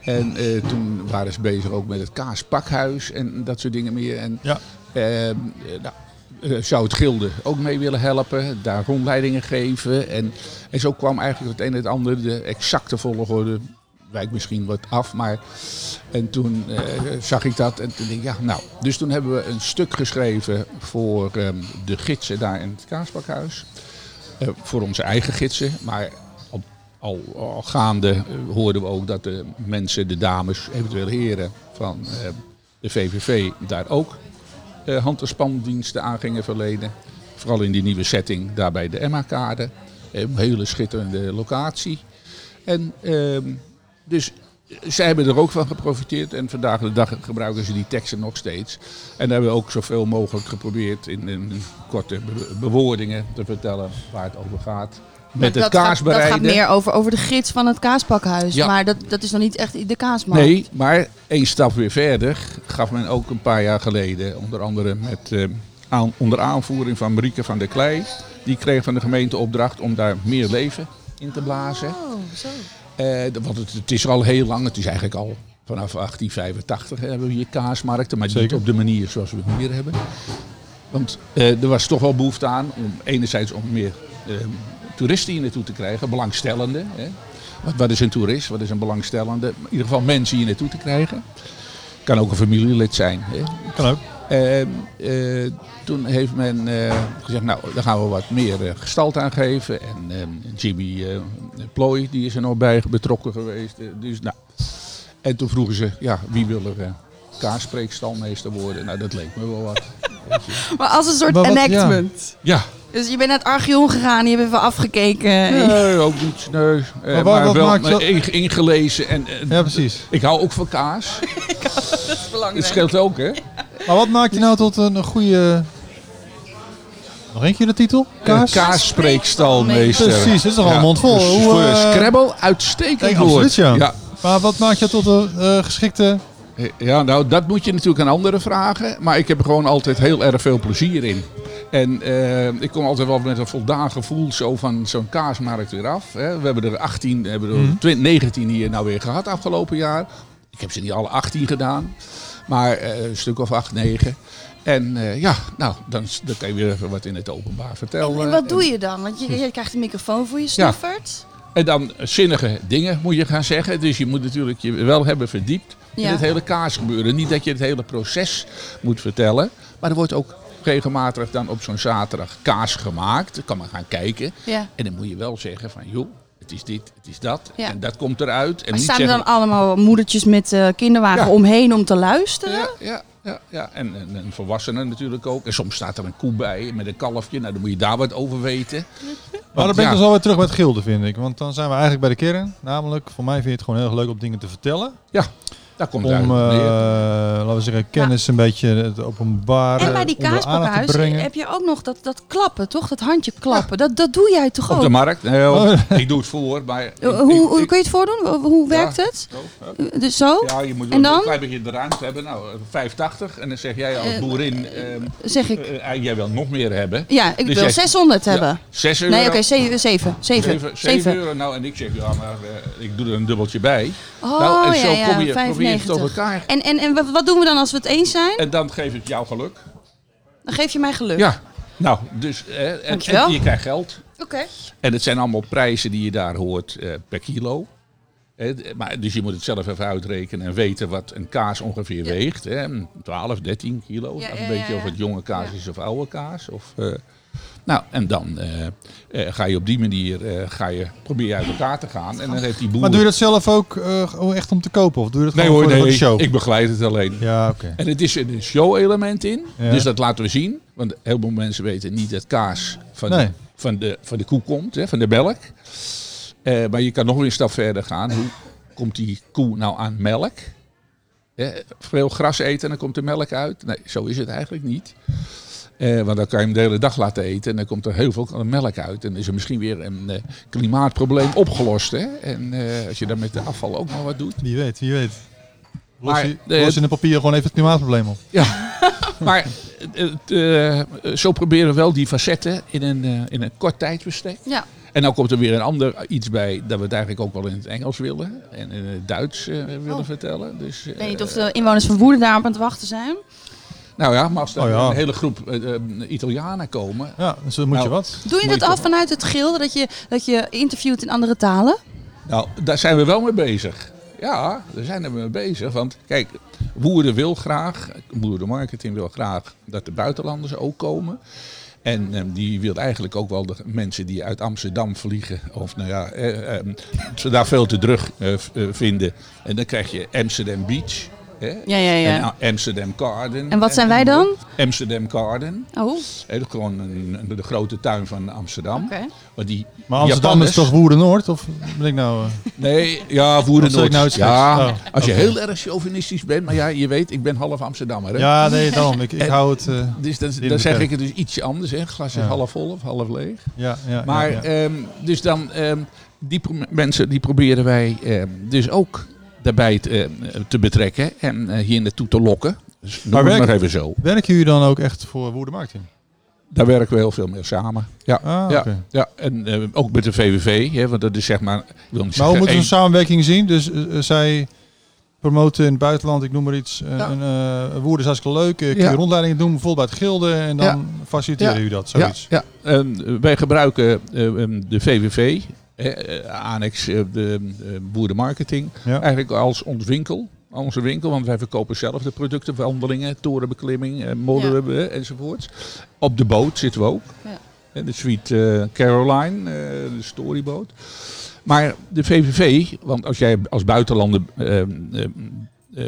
En uh, toen waren ze bezig ook met het Kaaspakhuis en dat soort dingen meer. En ja. uh, uh, nou, uh, zou het Gilde ook mee willen helpen, daar rondleidingen geven. En, en zo kwam eigenlijk het een en het ander, de exacte volgorde wijkt misschien wat af, maar. En toen uh, zag ik dat en toen dacht ik, ja, nou. Dus toen hebben we een stuk geschreven voor um, de gidsen daar in het Kaaspakhuis. Uh, voor onze eigen gidsen, maar al, al, al gaande uh, hoorden we ook dat de mensen, de dames, eventueel heren van uh, de V V V daar ook uh, hand- en spandiensten aan gingen verlenen. Vooral in die nieuwe setting, daar bij de Emma-kade. Uh, een hele schitterende locatie. En uh, dus... Zij hebben er ook van geprofiteerd en vandaag de dag gebruiken ze die teksten nog steeds. En daar hebben we ook zoveel mogelijk geprobeerd in, in korte be- bewoordingen te vertellen waar het over gaat. Met het kaasbereiden. Dat gaat meer over, over de gids van het Kaaspakhuis, ja. Maar dat, dat is nog niet echt de kaasmarkt. Nee, maar één stap weer verder gaf men ook een paar jaar geleden, onder andere met, uh, aan, onder aanvoering van Marieke van der Klei. Die kreeg van de gemeente opdracht om daar meer leven in te blazen. Oh, zo. Uh, want het, het is al heel lang, het is eigenlijk al vanaf achttien vijfentachtig hebben we hier kaasmarkten, maar niet op de manier zoals we het hier hebben. Want uh, er was toch wel behoefte aan om enerzijds om meer uh, toeristen hier naartoe te krijgen, belangstellenden. Hè. Wat, wat is een toerist, wat is een belangstellende? In ieder geval mensen hier naartoe te krijgen. Kan ook een familielid zijn. Hè. Kan ook. Uh, uh, toen heeft men uh, gezegd, nou, daar gaan we wat meer uh, gestalte aan geven. En uh, Jimmy uh, Plooi, die is er nog bij betrokken geweest. Uh, dus, nou. En toen vroegen ze, ja, wie wil er uh, kaasspreekstalmeester worden? Nou, dat leek me wel wat. Maar als een soort wat, enactment. Ja. Ja. Dus je bent naar het Archeon gegaan, je hebt even afgekeken. Nee, ook niet. Nee. Uh, maar, waar, maar wel maakt dat... ingelezen. En, uh, ja, precies. Ik hou ook van kaas. Dat is belangrijk. Het scheelt ook, hè? Ja. Maar wat maakt je nou tot een goede... Nog eentje de titel? Kaas? Een kaasspreekstalmeester. Precies, dat is toch al ja, mondvol. Voor uh, Scrabble, uitstekend woord. Absoluut, ja. Ja. Maar wat maakt je tot een uh, geschikte... Ja, nou, dat moet je natuurlijk aan anderen vragen. Maar ik heb er gewoon altijd heel erg veel plezier in. En uh, ik kom altijd wel met een voldaan gevoel zo van zo'n kaasmarkt weer af. Hè. We hebben er achttien, we hebben er mm-hmm. twintig, negentien hier nou weer gehad afgelopen jaar. Ik heb ze niet alle achttien gedaan. Maar uh, een stuk of acht, negen. En uh, ja, nou, dan, dan kan je weer even wat in het openbaar vertellen. En wat doe je dan? Want je, je krijgt een microfoon voor je snuffert. Ja. En dan zinnige dingen moet je gaan zeggen. Dus je moet natuurlijk je wel hebben verdiept in ja. het hele kaasgebeuren. Niet dat je het hele proces moet vertellen. Maar er wordt ook regelmatig dan op zo'n zaterdag kaas gemaakt. Dan kan men gaan kijken. Ja. En dan moet je wel zeggen van joh. Het is dit, het is dat. Ja. En dat komt eruit. En maar staan er dan zeggen... allemaal moedertjes met uh, kinderwagen ja. omheen om te luisteren? Ja, ja, ja, ja. En, en, en volwassenen natuurlijk ook. En soms staat er een koe bij met een kalfje. Nou, dan moet je daar wat over weten. Want, maar dan ben ik ja. dus alweer terug bij het gilde, vind ik. Want dan zijn we eigenlijk bij de kern. Namelijk, voor mij vind je het gewoon heel erg leuk om dingen te vertellen. Ja. Daar komt om, uh, laten we zeggen, kennis ja. een beetje het openbaar. En bij die Kaaspakhuis heb je ook nog dat, dat klappen, toch? Dat handje klappen. Ja. Dat, dat doe jij toch op ook? Op de markt? Nee, oh. Ik doe het voor. Maar ik, hoe, ik, hoe kun je het voordoen? Hoe werkt ja, het? Zo? Dus zo? Ja, je moet en dan? Een klein beetje de ruimte hebben. Nou, vijfentachtig. En dan zeg jij als boerin, uh, zeg ik, uh, uh, jij wil nog meer hebben. Ja, ik dus wil zeshonderd ja, hebben. zes euro? Nee, oké, zeven euro. Nou, en ik zeg, ja, maar uh, ik doe er een dubbeltje bij. Oh, nou, en zo ja, kom je, ja, probeer elkaar. En, en, en wat doen we dan als we het eens zijn? En dan geef ik jou geluk. Dan geef je mij geluk? Ja. Nou, dus... Eh, en, en je krijgt geld. Oké. Okay. En het zijn allemaal prijzen die je daar hoort eh, per kilo. Eh, maar, dus je moet het zelf even uitrekenen en weten wat een kaas ongeveer ja. weegt. Eh, twaalf, dertien kilo. Ja, ja, een beetje ja, ja. of het jonge kaas ja. is of oude kaas. Of, eh, nou, en dan uh, uh, ga je op die manier uh, ga je, probeer je uit elkaar te gaan. En dan heeft die boer... Maar doe je dat zelf ook uh, echt om te kopen? Of doe je dat nee hoor, voor, nee, voor de show? Ik begeleid het alleen. Ja, okay. En het is een show-element in, ja. dus dat laten we zien. Want heel veel mensen weten niet dat kaas van, nee. van, de, van de koe komt, hè, van de melk. Uh, maar je kan nog weer een stap verder gaan. Hoe komt die koe nou aan melk? Uh, veel gras eten en dan komt de melk uit? Nee, zo is het eigenlijk niet. Eh, want dan kan je hem de hele dag laten eten en dan komt er heel veel melk uit. En dan is er misschien weer een uh, klimaatprobleem opgelost. Hè? En uh, als je dan met de afval ook maar wat doet. Wie weet, wie weet. Los, maar, je, los uh, in de papieren gewoon even het klimaatprobleem op. Ja, maar uh, uh, zo proberen we wel die facetten in een, uh, in een kort tijdsbestek. Ja. En dan komt er weer een ander iets bij dat we het eigenlijk ook wel in het Engels willen. En in het Duits uh, willen oh. vertellen. Dus, uh, ik weet niet of de inwoners van Woerden daar op aan het wachten zijn. Nou ja, maar als er oh ja. een hele groep uh, Italianen komen... Ja, dus dan moet nou, je wat. Doe je dat af vanuit het gilde, dat je, dat je interviewt in andere talen? Nou, daar zijn we wel mee bezig. Ja, daar zijn we mee bezig. Want kijk, Woerden wil graag, Woerdenmarketing wil graag dat de buitenlanders ook komen. En um, die wil eigenlijk ook wel de mensen die uit Amsterdam vliegen. Of nou ja, eh, eh, ze daar veel te druk eh, vinden. En dan krijg je Amsterdam Beach... Ja, ja, ja. En Amsterdam Garden. En wat zijn wij dan? Amsterdam Garden. Oh. He, gewoon een, een, de grote tuin van Amsterdam. Okay. Maar, die maar Amsterdam Japanners... is toch Woerenoord? Of ben ik nou... Uh... Nee, ja, Woerenoord. Nou ja, oh. Als je okay. heel erg chauvinistisch bent. Maar ja, je weet, ik ben half Amsterdammer. Hè? Ja, nee, dan. Ik, ik hou het... Uh, dus dan, dan zeg ik het dus ietsje anders. Hè. Glas is ja. half vol of half leeg. Ja, ja, maar ja, ja. Um, dus dan... Um, die pro- mensen, die proberen wij um, dus ook... daarbij te, te betrekken en hier naartoe te lokken. Dus maar werk, nog even zo. Werken jullie dan ook echt voor Woerdenmarketing? Daar werken we heel veel mee samen. Ja, ah, ja, okay. ja. En uh, ook met de V V V. Hè, want dat is zeg maar. Ik wil niet maar hoe moeten we een samenwerking zien? Dus uh, zij promoten in het buitenland, ik noem maar iets. Uh, ja. een, uh, Woerden is hartstikke leuk. Ik ja. rondleidingen doen bijvoorbeeld bij het gilde en dan ja. faciliteren jullie ja. dat. Zoiets. Ja. Ja. En wij gebruiken uh, de V V V. Eh, annex eh, de eh, boerenmarketing, ja. eigenlijk als ons winkel, onze winkel, want wij verkopen zelf de producten, wandelingen, torenbeklimming, eh, modder ja. eh, enzovoorts. Op de boot zitten we ook, ja. eh, de Sweet eh, Caroline, eh, de storyboot. Maar de V V V, want als jij als buitenlander eh, eh,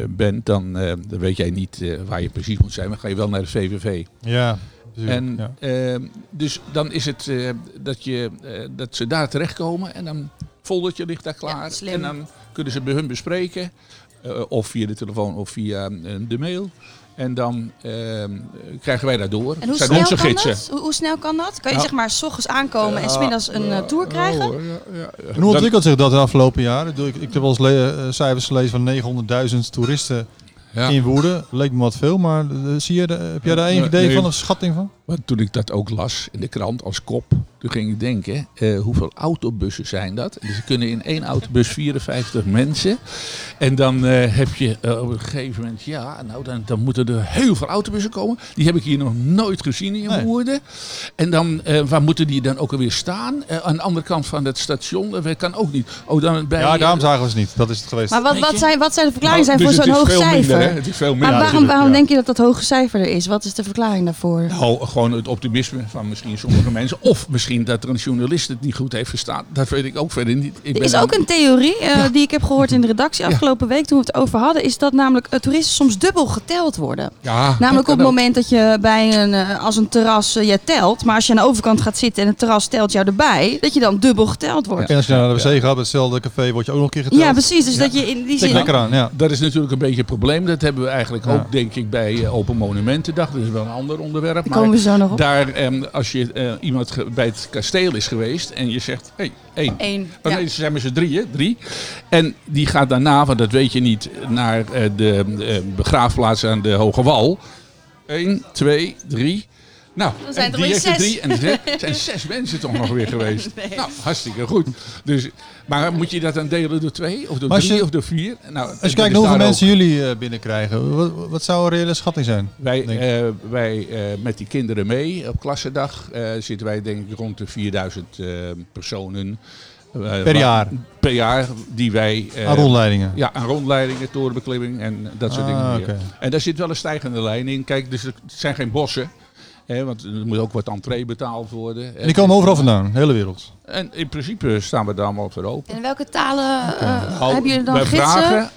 bent, dan, eh, dan weet jij niet eh, waar je precies moet zijn, maar ga je wel naar de V V V. Ja. En, ja. uh, dus dan is het uh, dat, je, uh, dat ze daar terechtkomen en dan foldertje ligt daar klaar. Ja, en dan kunnen ze bij hun bespreken, uh, of via de telefoon of via uh, de mail. En dan uh, krijgen wij daar door. En hoe, zijn onze gidsen. Hoe, hoe snel kan dat? Kan je nou, zeg maar 's ochtends aankomen uh, en 's middags een uh, tour krijgen? Oh, ja, ja, ja. En hoe ontwikkelt zich dat de afgelopen jaren? Ik, ik heb wel eens le- cijfers gelezen van negenhonderdduizend toeristen. Ja. In Woerden, leek me wat veel, maar uh, zie je, de, heb jij daar enig idee nee, van, een schatting van? Maar toen ik dat ook las in de krant als kop, toen ging ik denken, uh, hoeveel autobussen zijn dat? Dus ze kunnen in één autobus vierenvijftig mensen. En dan uh, heb je uh, op een gegeven moment, ja, nou dan, dan moeten er heel veel autobussen komen. Die heb ik hier nog nooit gezien in nee. Woerden. En dan, uh, waar moeten die dan ook alweer staan? Uh, aan de andere kant van het station, dat kan ook niet. Oh, dan bij, ja, daarom zagen we ze niet. Dat is het geweest. Maar wat, wat, zijn, wat zijn de verklaringen nou, dus voor zo'n hoog cijfer? Minder, hè? Het is veel minder. Maar waarom, waarom ja. denk je dat dat hoge cijfer er is? Wat is de verklaring daarvoor? Nou, gewoon het optimisme van misschien sommige mensen. Of misschien dat er een journalist het niet goed heeft verstaan. Dat weet ik ook verder niet. Er is ook een theorie uh, ja. die ik heb gehoord in de redactie afgelopen ja. week toen we het over hadden. Is dat namelijk uh, toeristen soms dubbel geteld worden. Ja, namelijk op het moment ook. dat je bij een, uh, als een terras uh, je telt. Maar als je aan de overkant gaat zitten en het terras telt jou erbij. Dat je dan dubbel geteld wordt. Ja. En als je naar de wc ja. gaat, hetzelfde café, word je ook nog een keer geteld. Ja, precies. Dus ja. dat je in die zin... Lekker aan, ja. Dat is natuurlijk een beetje het probleem. Dat hebben we eigenlijk ja. ook denk ik bij uh, Open Monumentendag. Dat is wel een ander onderwerp. Maar komen we zo nog op. Daar, um, als je uh, iemand ge- bij het kasteel is geweest en je zegt, hé, hey, één. Eén, ja. Nee, ze zijn met z'n drieën, drie. En die gaat daarna, want dat weet je niet, naar uh, de uh, begraafplaats aan de Hoge Wal. Eén, twee, drie. Nou, dan zijn er die heeft zes. Drie en zes. Zijn zes mensen toch nog weer geweest. Nee. Nou, hartstikke goed. Dus, maar moet je dat dan delen door twee of door drie je, of door vier? Nou, als je kijkt hoeveel mensen ook. jullie binnenkrijgen, wat, wat zou een reële schatting zijn? Wij, uh, wij uh, met die kinderen mee op klassendag uh, zitten wij denk ik rond de vierduizend uh, personen. Uh, per jaar? Per jaar. Die wij, uh, aan rondleidingen? Ja, aan rondleidingen, torenbeklimming en dat soort ah, dingen meer. Okay. En daar zit wel een stijgende lijn in. Kijk, dus het zijn geen bossen. He, want er moet ook wat entree betaald worden. En die komen overal vandaan, de hele wereld. En in principe staan we daar allemaal voor open. En welke talen okay. uh, oh, hebben jullie dan gidsen? Wij vragen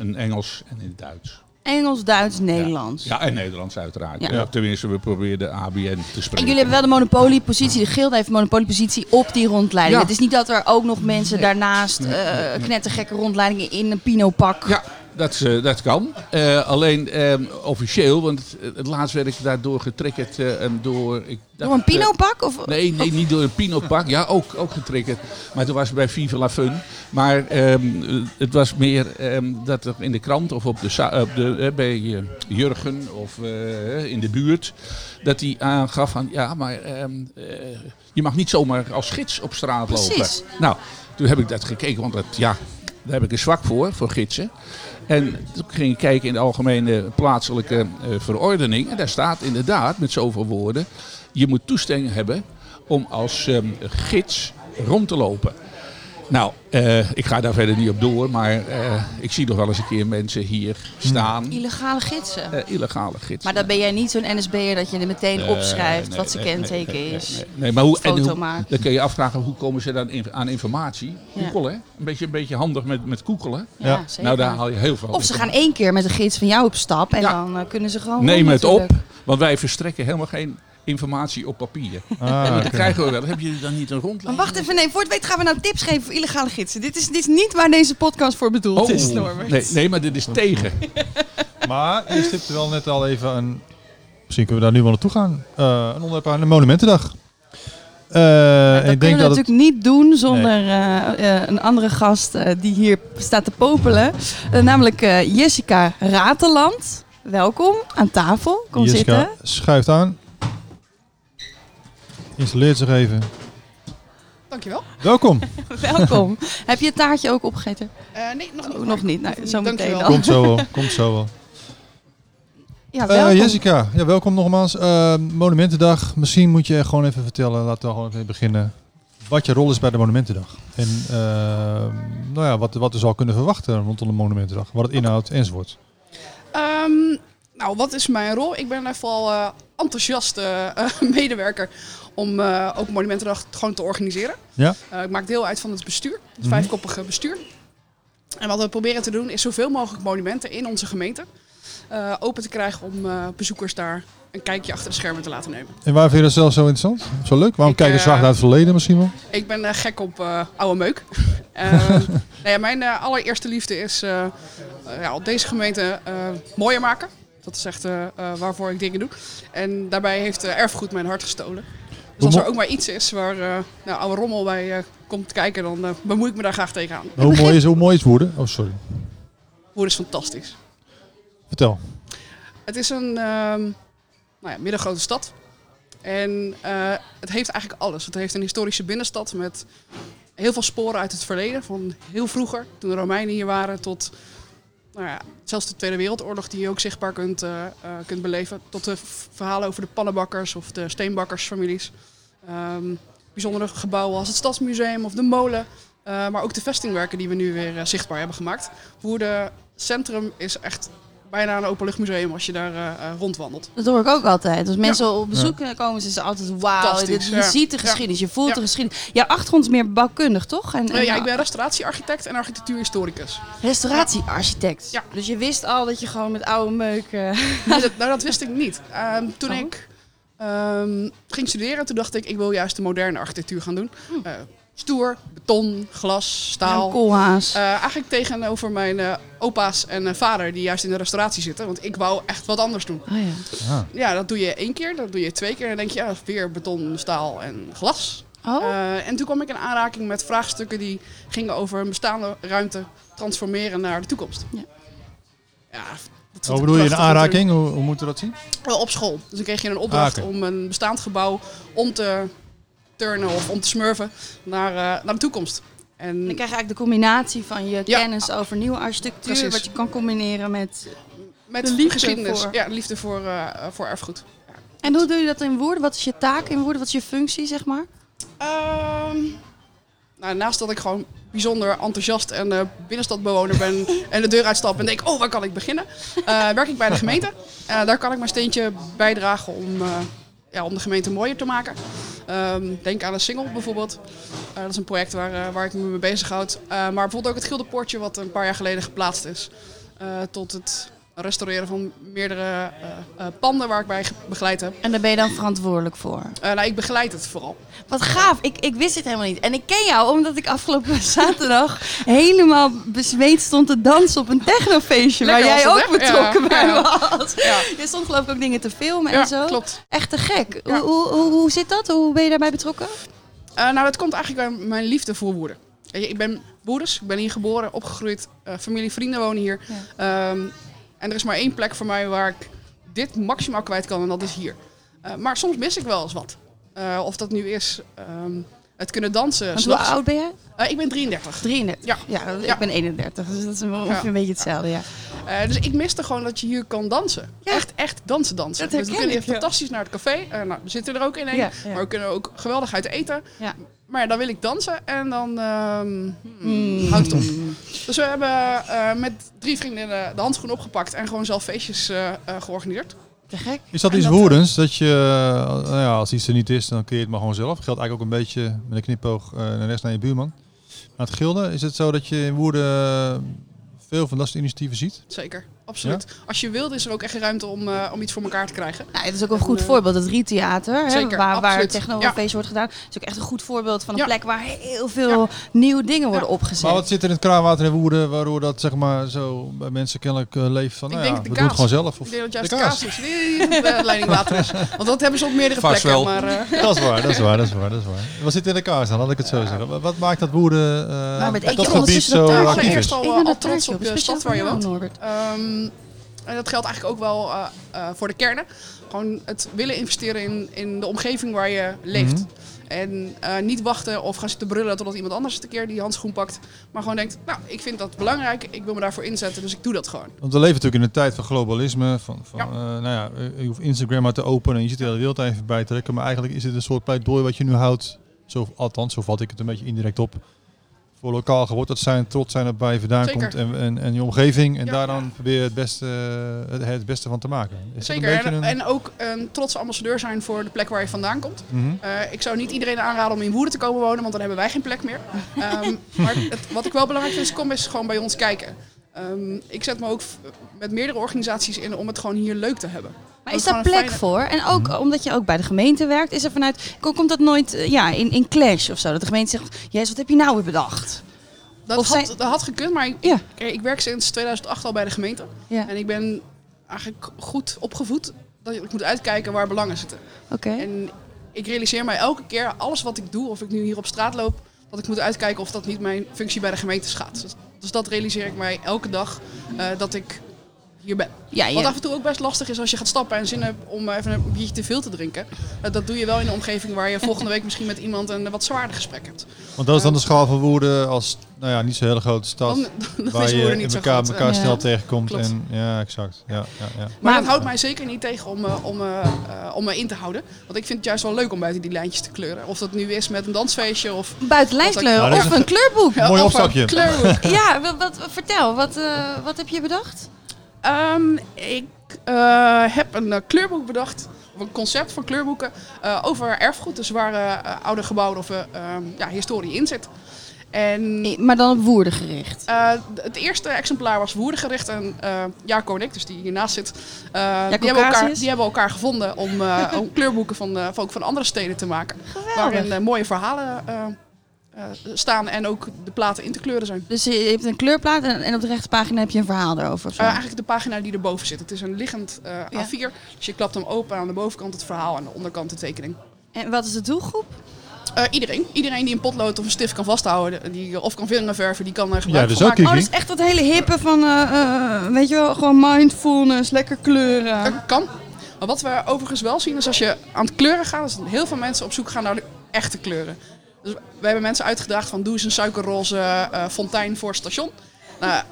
uh, in Engels en in het Duits. Engels, Duits, Nederlands. Ja, ja en Nederlands uiteraard. Ja. Ja, tenminste, we probeerden A B N te spreken. En jullie hebben wel de monopoliepositie. De Gilde heeft een monopoliepositie op die rondleiding. Ja. Het is niet dat er ook nog mensen nee. daarnaast uh, knettergekke rondleidingen in een pinopak... Ja. Dat, uh, dat kan. Uh, alleen um, officieel, want het, het laatst werd ik daardoor getriggerd uh, door... Ik dacht, door een pinopak? Of, nee, nee, niet door een pinopak. Ja, ook, ook getriggerd. Maar toen was het bij Viva la Fun. Maar um, het was meer um, dat er in de krant of op de, op de, uh, bij uh, Jurgen of uh, in de buurt... dat hij aangaf van, ja, maar um, uh, je mag niet zomaar als gids op straat Precies. lopen. Nou, toen heb ik dat gekeken, want dat, ja, daar heb ik een zwak voor, voor gidsen. En toen ging ik kijken in de algemene plaatselijke uh, verordening. En daar staat inderdaad met zoveel woorden. Je moet toestemming hebben om als um, gids rond te lopen. Nou, uh, ik ga daar verder niet op door. Maar uh, ik zie nog wel eens een keer mensen hier staan. Hmm. Illegale gidsen? Uh, illegale gidsen. Maar dan ben jij niet zo'n N S B'er dat je er meteen opschrijft uh, nee, wat zijn nee, kenteken nee, nee, is. Nee, nee. nee maar hoe, en hoe, dan kun je afvragen hoe komen ze dan in, aan informatie? Koekelen, ja. Een beetje, een beetje handig met, met koekelen. Ja, ja. Nou, daar haal je heel veel. Of ze gaan één keer met een gids van jou op stap en ja. dan uh, kunnen ze gewoon... Neem het op, want wij verstrekken helemaal geen... informatie op papier. Ah, en dat okay. krijgen we wel. Hebben jullie dan niet een rondleiding? Maar wacht even, nee, voor het weet gaan we nou tips geven voor illegale gidsen. Dit is, dit is niet waar deze podcast voor bedoeld oh, is, Norbert. Nee, nee, maar dit is tegen. Maar je stipte wel net al even een... Misschien kunnen we daar nu wel naartoe gaan. Uh, een onderwerp aan de Monumentendag. Uh, ja, dat en ik denk we dat natuurlijk het... niet doen zonder nee. uh, een andere gast uh, die hier staat te popelen. Uh, namelijk uh, Jessica Rateland. Welkom aan tafel. Kom Jessica, zitten. Schuift aan. Installeert zich even. Dankjewel. Welkom. Welkom. Heb je het taartje ook opgegeten? Uh, nee, nog niet. Oh, nog niet. Nou, zo meteen dan. Komt zo wel. Komt zo wel. Ja, welkom. Uh, Jessica, ja, welkom nogmaals. Uh, Monumentendag. Misschien moet je gewoon even vertellen, laten we gewoon even beginnen, wat je rol is bij de Monumentendag. En uh, nou ja, wat, wat we zal kunnen verwachten rondom de Monumentendag. Wat het inhoudt enzovoort. Um, nou, wat is mijn rol? Ik ben vooral uh, enthousiaste uh, medewerker om uh, ook Monumentendag gewoon te organiseren. Ja. Uh, ik maak deel uit van het bestuur, het mm-hmm. vijfkoppige bestuur. En wat we proberen te doen is zoveel mogelijk monumenten in onze gemeente uh, open te krijgen om uh, bezoekers daar een kijkje achter de schermen te laten nemen. En waarom vind je dat zelf zo interessant? Zo leuk? Waarom kijken ze graag naar het verleden misschien wel? Ik ben uh, gek op uh, oude meuk. uh, nou ja, mijn uh, allereerste liefde is uh, uh, ja, op deze gemeente uh, mooier maken. Dat is echt uh, uh, waarvoor ik dingen doe. En daarbij heeft uh, erfgoed mijn hart gestolen. Dus als er ook maar iets is waar uh, nou, oude rommel bij uh, komt kijken, dan uh, bemoei ik me daar graag tegenaan. Maar hoe mooi is, hoe mooi is Woerden? Oh, sorry. Woerden is fantastisch. Vertel. Het is een um, nou ja, middelgrote stad. En uh, het heeft eigenlijk alles. Het heeft een historische binnenstad met heel veel sporen uit het verleden. Van heel vroeger, toen de Romeinen hier waren, tot nou ja, zelfs de Tweede Wereldoorlog die je ook zichtbaar kunt, uh, kunt beleven. Tot de verhalen over de pannenbakkers of de steenbakkersfamilies. Um, bijzondere gebouwen als het Stadsmuseum of de Molen. Uh, maar ook de vestingwerken die we nu weer uh, zichtbaar hebben gemaakt. Woerden Centrum is echt bijna een openluchtmuseum als je daar uh, rondwandelt. Dat hoor ik ook altijd. Als mensen ja. op bezoek ja. komen, is het altijd wauw. Dit, je ja. ziet de geschiedenis, je voelt ja. de geschiedenis. Jouw achtergrond is meer bouwkundig, toch? En, en uh, ja, ik ben restauratiearchitect en architectuurhistoricus. Restauratiearchitect? Ja. Dus je wist al dat je gewoon met oude meuk... Uh... Nee, dat, nou, dat wist ik niet. Uh, toen oh. ik um, ging studeren, toen dacht ik, ik wil juist de moderne architectuur gaan doen. Hm. Uh, Stoer, beton, glas, staal. Ja, koolhaas. Uh, eigenlijk tegenover mijn uh, opa's en uh, vader die juist in de restauratie zitten. Want ik wou echt wat anders doen. Oh ja. Ah. Ja, dat doe je één keer, dat doe je twee keer. En dan denk je, ja, weer beton, staal en glas. Oh. Uh, en toen kwam ik in aanraking met vraagstukken die gingen over een bestaande ruimte transformeren naar de toekomst. Ja. Ja, dat Hoe bedoel je een aanraking? Hoe, hoe moeten we dat zien? Uh, op school. Dus dan kreeg je een opdracht ah, okay. om een bestaand gebouw om te... of om te smurfen naar, uh, naar de toekomst. En dan krijg je eigenlijk de combinatie van je ja. kennis over nieuwe architectuur, Precies. wat je kan combineren met, met de liefde geschiedenis. Voor... Ja, liefde voor, uh, voor erfgoed. Ja. En hoe doe je dat in Woerden? Wat is je taak in Woerden? Wat is je functie, zeg maar? Um, nou, naast dat ik gewoon bijzonder enthousiast en uh, binnenstadbewoner ben en de deur uitstap en denk, oh, waar kan ik beginnen? Uh, werk ik bij de gemeente. Uh, daar kan ik mijn steentje bijdragen om... Uh, Ja, om de gemeente mooier te maken. Um, denk aan een single bijvoorbeeld. Uh, dat is een project waar, uh, waar ik me mee bezighoud. Uh, maar bijvoorbeeld ook het Gildepoortje wat een paar jaar geleden geplaatst is. Uh, tot het restaureren van meerdere uh, uh, panden waar ik bij ge- begeleid heb. En daar ben je dan verantwoordelijk voor? Uh, nou, ik begeleid het vooral. Wat gaaf. Ik, ik wist dit helemaal niet. En ik ken jou omdat ik afgelopen zaterdag helemaal bezweet stond te dansen op een technofeestje. Lekker, waar jij ook echt betrokken ja, bij ja. was. Ja. Je stond geloof ik ook dingen te filmen ja, en zo. Klopt. Echt te gek. Ja. Hoe, hoe, hoe zit dat? Hoe ben je daarbij betrokken? Uh, nou, dat komt eigenlijk bij mijn liefde voor Woerden. Ik ben Woerders. Ik ben hier geboren, opgegroeid. Uh, familie, vrienden wonen hier. Ja. Um, En er is maar één plek voor mij waar ik dit maximaal kwijt kan en dat is hier. Uh, maar soms mis ik wel eens wat. Uh, of dat nu is um, het kunnen dansen. Hoe oud ben jij? Uh, ik ben drieëndertig. drieëndertig? Ja. Ja, ik ja. ben eenendertig, dus dat is ongeveer ja. een beetje hetzelfde. Ja. Uh, dus ik miste gewoon dat je hier kan dansen. Ja. Echt, echt dansen, dansen. Dat dus we kunnen hier fantastisch naar het café. Uh, nou, we zitten er ook in één. Ja, ja. Maar we kunnen ook geweldig uit eten. Ja. Maar ja, dan wil ik dansen en dan um, hmm. houdt het op. Dus we hebben uh, met drie vriendinnen de handschoen opgepakt en gewoon zelf feestjes uh, uh, georganiseerd. Te gek. Is dat en iets dat Woerdens? Dat je, uh, nou ja, als iets er niet is, dan creëer je het maar gewoon zelf. Geldt eigenlijk ook een beetje met een knipoog uh, naar rechts naar je buurman. Aan het Gilde, is het zo dat je in Woerden veel van dat soort initiatieven ziet? Zeker, absoluut. Ja? Als je wilt is er ook echt ruimte om, uh, om iets voor elkaar te krijgen. Nou, het is ook een en, goed uh, voorbeeld, het Riettheater, zeker, hè, waar, waar technofeest ja. wordt gedaan. Het is ook echt een goed voorbeeld van een ja. plek waar heel veel ja. nieuwe dingen worden ja. opgezet. Maar wat zit er in het kraanwater in Woerden, waardoor dat zeg maar zo bij mensen kennelijk uh, leeft van, ik nou denk ja, de we kaas. Doen het gewoon zelf. Of ik denk dat juist de kaas, de kaas is, die de leidingwater is. Want dat hebben ze op meerdere Vax plekken. Maar, uh, dat is waar, dat is waar, dat is waar, dat is waar. Wat zit in de kaas dan, laat ik het zo zeggen. Wat maakt dat Woerden uh, dat gebied zo actief is? Ik ben trots op de stad waar je woont, Norbert. Um, en dat geldt eigenlijk ook wel uh, uh, voor de kernen. Gewoon het willen investeren in, in de omgeving waar je leeft. Mm-hmm. En uh, niet wachten of gaan zitten brullen totdat iemand anders een keer die handschoen pakt. Maar gewoon denkt, nou, ik vind dat belangrijk. Ik wil me daarvoor inzetten, dus ik doe dat gewoon. Want we leven natuurlijk in een tijd van globalisme. Van, van, ja. uh, nou ja, je hoeft Instagram maar te openen en je zit de hele wereld even bij te trekken. Maar eigenlijk is het een soort pleidooi wat je nu houdt. Zo, althans, zo vat ik het een beetje indirect op. Voor lokaal geworden, dat zijn trots zijn dat bij vandaan Zeker. Komt en, en, en je omgeving. En ja, daar dan ja. probeer je het beste, het beste van te maken. Is Zeker, en, een... en ook een trotse ambassadeur zijn voor de plek waar je vandaan komt. Mm-hmm. Uh, ik zou niet iedereen aanraden om in Woerden te komen wonen, want dan hebben wij geen plek meer. Um, maar het, wat ik wel belangrijk vind, is kom eens gewoon bij ons kijken. Um, ik zet me ook f- met meerdere organisaties in om het gewoon hier leuk te hebben. Maar is daar plek fijne... voor? En ook mm-hmm. omdat je ook bij de gemeente werkt, is er vanuit komt dat nooit ja, in, in clash of zo? Dat de gemeente zegt, jezus, wat heb je nou weer bedacht? Dat, had, zijn... dat had gekund, maar ik, ja. ik, ik werk sinds tweeduizend acht al bij de gemeente. Ja. En ik ben eigenlijk goed opgevoed dat ik moet uitkijken waar belangen zitten. Okay. En ik realiseer mij elke keer, alles wat ik doe, of ik nu hier op straat loop, dat ik moet uitkijken of dat niet mijn functie bij de gemeente schaadt. Dus dat realiseer ik mij elke dag, uh, dat ik hier ben. Ja, ja. Wat af en toe ook best lastig is als je gaat stappen en zin hebt om even een biertje te veel te drinken. Dat doe je wel in een omgeving waar je volgende week misschien met iemand een wat zwaarder gesprek hebt. Want dat is dan de schaal van Woerden als nou ja, niet zo'n hele grote stad. Dan, dan waar je niet elkaar, elkaar ja. snel tegenkomt. Klopt. En, ja, exact. Ja, ja, ja. Maar, maar dat houdt mij zeker niet tegen om, om, uh, om me in te houden. Want ik vind het juist wel leuk om buiten die lijntjes te kleuren. Of dat nu is met een dansfeestje of... Buiten lijnkleuren of een kleurboek. Ja, mooi opstapje. Ja, wat, wat, vertel. Wat, uh, wat heb je bedacht? Um, ik uh, heb een uh, kleurboek bedacht, een concept voor kleurboeken uh, over erfgoed, dus waar uh, oude gebouwen of uh, um, ja, historie in zit. En, maar dan op Woerden gericht? Uh, het eerste exemplaar was Woerden gericht en uh, Jaco en ik, dus die hiernaast zit, uh, die, hebben elkaar, die hebben elkaar gevonden om, uh, om kleurboeken van, uh, van, ook van andere steden te maken. Geweldig. Waarin uh, mooie verhalen uh, Uh, staan en ook de platen in te kleuren zijn. Dus je hebt een kleurplaat en, en op de rechterpagina heb je een verhaal daarover? Uh, eigenlijk de pagina die erboven zit. Het is een liggend uh, ja. A vier, dus je klapt hem open aan de bovenkant het verhaal en aan de onderkant de tekening. En wat is de doelgroep? Uh, iedereen. Iedereen die een potlood of een stift kan vasthouden, die, of kan vingerverven, die kan er gebruik ja, dus van maken. Oh, dat is echt dat hele hippe van, uh, uh, weet je wel, gewoon mindfulness, lekker kleuren. Dat kan. Maar wat we overigens wel zien is als je aan het kleuren gaat, dus heel veel mensen op zoek gaan naar de echte kleuren. Dus we hebben mensen uitgedaagd van doe eens een suikerroze uh, fontein voor het station. Nou,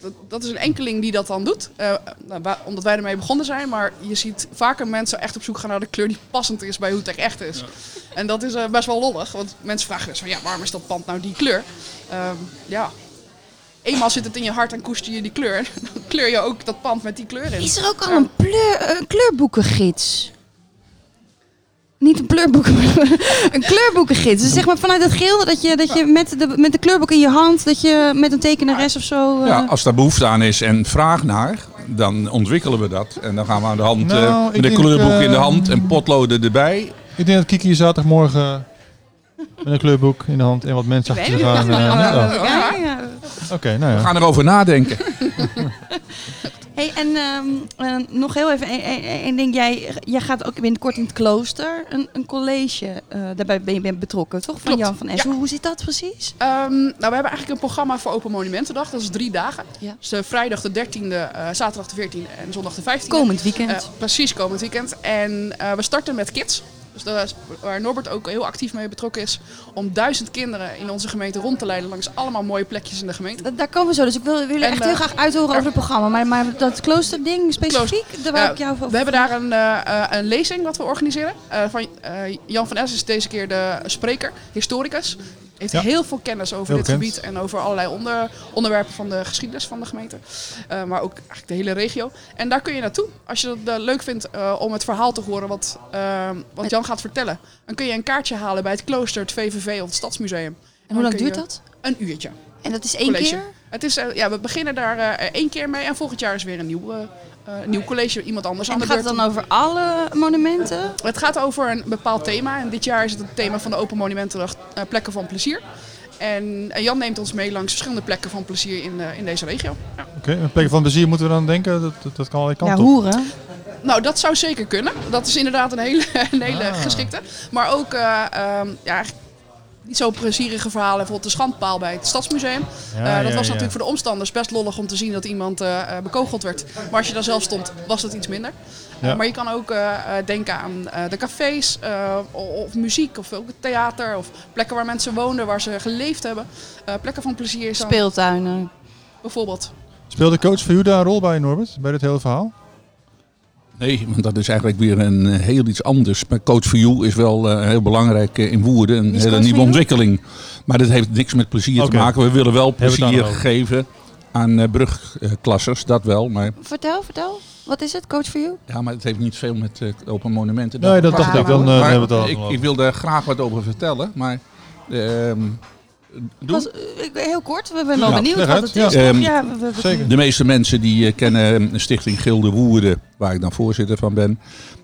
dat, dat is een enkeling die dat dan doet, uh, wa- omdat wij ermee begonnen zijn. Maar je ziet vaker mensen echt op zoek gaan naar de kleur die passend is bij hoe het echt is. Ja. En dat is uh, best wel lollig, want mensen vragen dus van ja, waarom is dat pand nou die kleur? Uh, ja, eenmaal zit het in je hart en koester je die kleur, dan kleur je ook dat pand met die kleur in. Is er ook al uh, een pleur, uh, kleurboekengids? Niet een kleurboek, een kleurboekengids. Dus zeg maar vanuit het geel dat je, dat je met, de, met de kleurboek in je hand, dat je met een tekenares of zo... Uh... Ja, als daar behoefte aan is en vraag naar, dan ontwikkelen we dat. En dan gaan we aan de hand, nou, uh, met de kleurboek uh, in de hand en potloden erbij. Ik denk dat Kiki zaterdagmorgen met een kleurboek in de hand en wat mensen achter zich aan... Oké, nou ja. We gaan erover nadenken. Hey, en um, uh, nog heel even één ding. Jij, jij gaat ook binnenkort in het klooster een, een college. Uh, daarbij ben je bent betrokken, toch? Van Klopt. Jan van Essen. Ja. Hoe, hoe zit dat precies? Um, nou, we hebben eigenlijk een programma voor Open Monumentendag. Dat is drie dagen. Ja. Dus uh, vrijdag de dertiende, uh, zaterdag de veertiende en zondag de vijftiende. Komend weekend. Uh, precies, komend weekend. En uh, we starten met kids. Dus dat, waar Norbert ook heel actief mee betrokken is, om duizend kinderen in onze gemeente rond te leiden langs allemaal mooie plekjes in de gemeente. Da- daar komen we zo, dus ik wil jullie echt uh, heel graag uithoren over het programma. Maar, maar dat kloosterding specifiek, klooster. Daar wou uh, ik jou over. We hebben daar een, uh, een lezing wat we organiseren. Uh, van, uh, Jan van Es is deze keer de spreker, historicus. Heeft ja. heel veel kennis over heel dit bekend. gebied en over allerlei onder, onderwerpen van de geschiedenis van de gemeente. Uh, maar ook eigenlijk de hele regio. En daar kun je naartoe. Als je het uh, leuk vindt uh, om het verhaal te horen wat, uh, wat Jan gaat vertellen. Dan kun je een kaartje halen bij het klooster, het V V V of het Stadsmuseum. En hoe lang duurt dat? Een uurtje. En dat is één college. keer? Het is, uh, ja, we beginnen daar uh, één keer mee en volgend jaar is weer een nieuw, uh, uh, nieuw college. Iemand anders en aan de beurt. En gaat het dan over alle monumenten? Uh, het gaat over een bepaald thema. En dit jaar is het het thema van de Open Monumentendag uh, Plekken van Plezier. En uh, Jan neemt ons mee langs verschillende plekken van plezier in, uh, in deze regio. Ja. Oké, okay, plekken van plezier moeten we dan denken? Dat, dat, dat kan alle kanten op. Ja, hoeren. Nou, dat zou zeker kunnen. Dat is inderdaad een hele, een hele ah. geschikte. Maar ook... Uh, um, ja, niet zo plezierige verhalen, bijvoorbeeld de schandpaal bij het Stadsmuseum. Ja, uh, dat ja, was natuurlijk ja. voor de omstanders best lollig om te zien dat iemand uh, bekogeld werd. Maar als je daar zelf stond, was dat iets minder. Ja. Uh, maar je kan ook uh, denken aan uh, de cafés, uh, of muziek, of ook het theater, of plekken waar mensen woonden, waar ze geleefd hebben. Uh, plekken van plezier. Speeltuinen. Bijvoorbeeld. Speelde coach voor jou daar een rol bij, Norbert, bij dit hele verhaal? Nee, want dat is eigenlijk weer een heel iets anders. Maar Coach for You is wel uh, heel belangrijk uh, in Woerden. Een hele nieuwe ontwikkeling. Maar dat heeft niks met plezier okay. te maken. We willen wel plezier geven aan uh, brugklassers, dat wel. Maar... Vertel, vertel. Wat is het, Coach for You? Ja, maar het heeft niet veel met uh, Open Monumenten. Nee, dat dacht ik wel. Ik wil daar graag wat over vertellen, maar... Uh, Was, heel kort, we zijn wel ja, benieuwd wat het is. Ja. Um, ja, we, we, we de meeste mensen die uh, kennen Stichting Gilde Boeren, waar ik dan voorzitter van ben.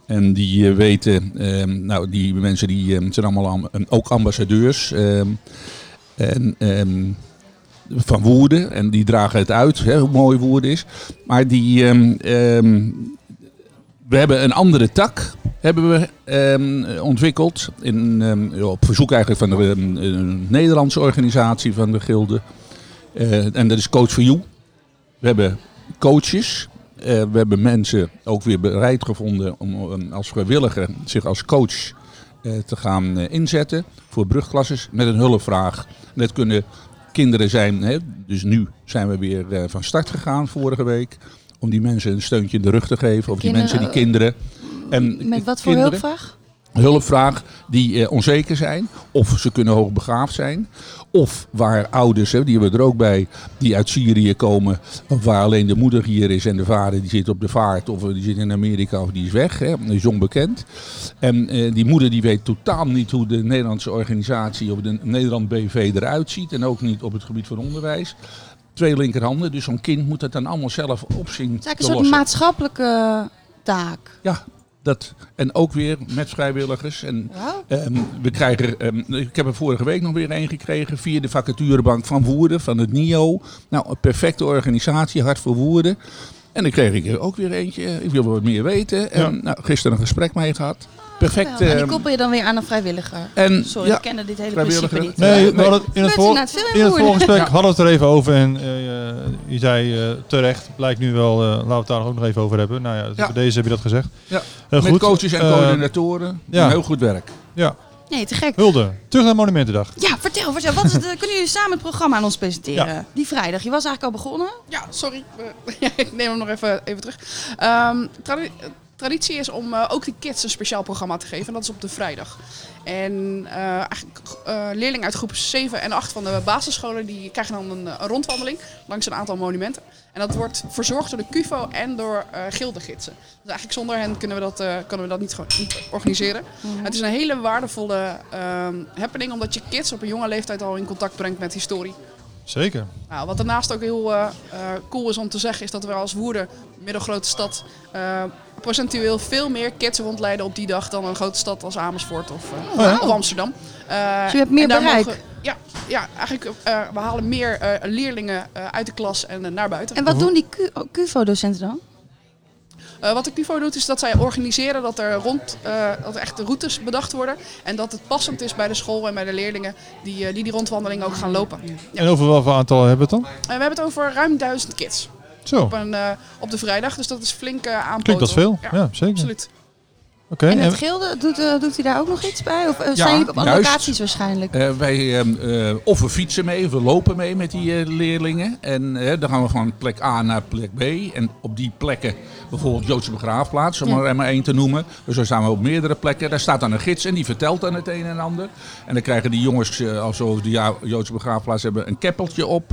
En die uh, weten, um, nou die mensen die, um, zijn allemaal am- ook ambassadeurs um, en, um, van Woerden. En die dragen het uit, hè, hoe mooi Woerden is. Maar die, um, um, we hebben een andere tak. Hebben we eh, ontwikkeld, in, eh, op verzoek eigenlijk van de eh, Nederlandse organisatie van de Gilde. Eh, en dat is Coach for You. We hebben coaches Uh, we hebben mensen ook weer bereid gevonden om um, als vrijwilliger zich als coach uh, te gaan uh, inzetten voor brugklasses met een hulpvraag. Dat kunnen kinderen zijn, hè, dus nu zijn we weer uh, van start gegaan vorige week, om die mensen een steuntje in de rug te geven, of die kinderen, mensen, die kinderen. En met wat voor kinderen, hulpvraag? Hulpvraag die uh, onzeker zijn, of ze kunnen hoogbegaafd zijn. Of waar ouders, hè, die hebben we er ook bij, die uit Syrië komen, of waar alleen de moeder hier is en de vader die zit op de vaart, of die zit in Amerika of die is weg, hè, die is onbekend. En uh, die moeder die weet totaal niet hoe de Nederlandse organisatie of de Nederland B V eruit ziet, en ook niet op het gebied van onderwijs. Twee linkerhanden, dus zo'n kind moet dat dan allemaal zelf opzien. Het is eigenlijk een soort maatschappelijke taak. Ja. Dat, en ook weer met vrijwilligers. En, wow. um, we krijgen, um, ik heb er vorige week nog weer één gekregen via de vacaturebank van Woerden, van het N I O. Nou, een perfecte organisatie, Hart voor Woerden. En dan kreeg ik er ook weer eentje. Ik wil wat meer weten. En, ja. nou, gisteren een gesprek mee gehad. Perfect. En die koppel je dan weer aan een vrijwilliger. En, Sorry, ja, ik kende dit hele principe niet. Nee, nee. We hadden het in het, vol- het in het voorgesprek ja. hadden we het er even over. En uh, je zei uh, terecht, blijkt nu wel, uh, laten we het daar ook nog even over hebben. Nou ja, ja. Voor deze heb je dat gezegd. Ja. Heel goed. Met coaches en uh, coördinatoren. Ja. Heel goed werk. Ja. Nee, te gek. Hulde, terug naar Monumentendag. Ja, vertel, vertel. Wat is het, kunnen jullie samen het programma aan ons presenteren? Ja. Die vrijdag, je was eigenlijk al begonnen. Ja, sorry. Ik neem hem nog even, even terug. Um, tradu- Traditie is om uh, ook de kids een speciaal programma te geven. En dat is op de vrijdag. En uh, eigenlijk uh, leerlingen uit groep zeven en acht van de basisscholen die krijgen dan een, een rondwandeling langs een aantal monumenten. En dat wordt verzorgd door de CUFO en door uh, gildegidsen. Dus eigenlijk zonder hen kunnen we dat, uh, kunnen we dat niet, gewoon, niet organiseren. Mm-hmm. Het is een hele waardevolle uh, happening omdat je kids op een jonge leeftijd al in contact brengt met historie. Zeker. Nou, wat daarnaast ook heel uh, uh, cool is om te zeggen is dat we als Woerden, middelgrote stad, uh, procentueel veel meer kids rondleiden op die dag dan een grote stad als Amersfoort of, uh, oh, ja. of Amsterdam. Uh, dus je hebt meer bereik? Mogen, ja, ja, eigenlijk uh, we halen meer uh, leerlingen uh, uit de klas en uh, naar buiten. En wat doen die CUFO-docenten dan? Uh, wat de CUFO doet is dat zij organiseren dat er rond uh, dat er echt de routes bedacht worden. En dat het passend is bij de school en bij de leerlingen die uh, die, die rondwandeling ook gaan lopen. Ja. En over welk aantal hebben we het dan? Uh, we hebben het over ruim duizend kids. Zo. Op, een, uh, op de vrijdag, dus dat is flink uh, aanpoten. Klinkt dat veel? Ja, ja zeker. Absoluut. Okay, en het gilde, doet, uh, doet hij daar ook nog iets bij? Of uh, ja, zijn jullie op andere locaties waarschijnlijk? Uh, wij, uh, of we fietsen mee, of we lopen mee met die uh, leerlingen. En uh, dan gaan we van plek A naar plek B. En op die plekken, bijvoorbeeld Joodse Begraafplaats, om ja. er maar één te noemen. Dus daar staan we op meerdere plekken. Daar staat dan een gids en die vertelt dan het een en ander. En dan krijgen die jongens, uh, als we over de Joodse Begraafplaats hebben, een keppeltje op.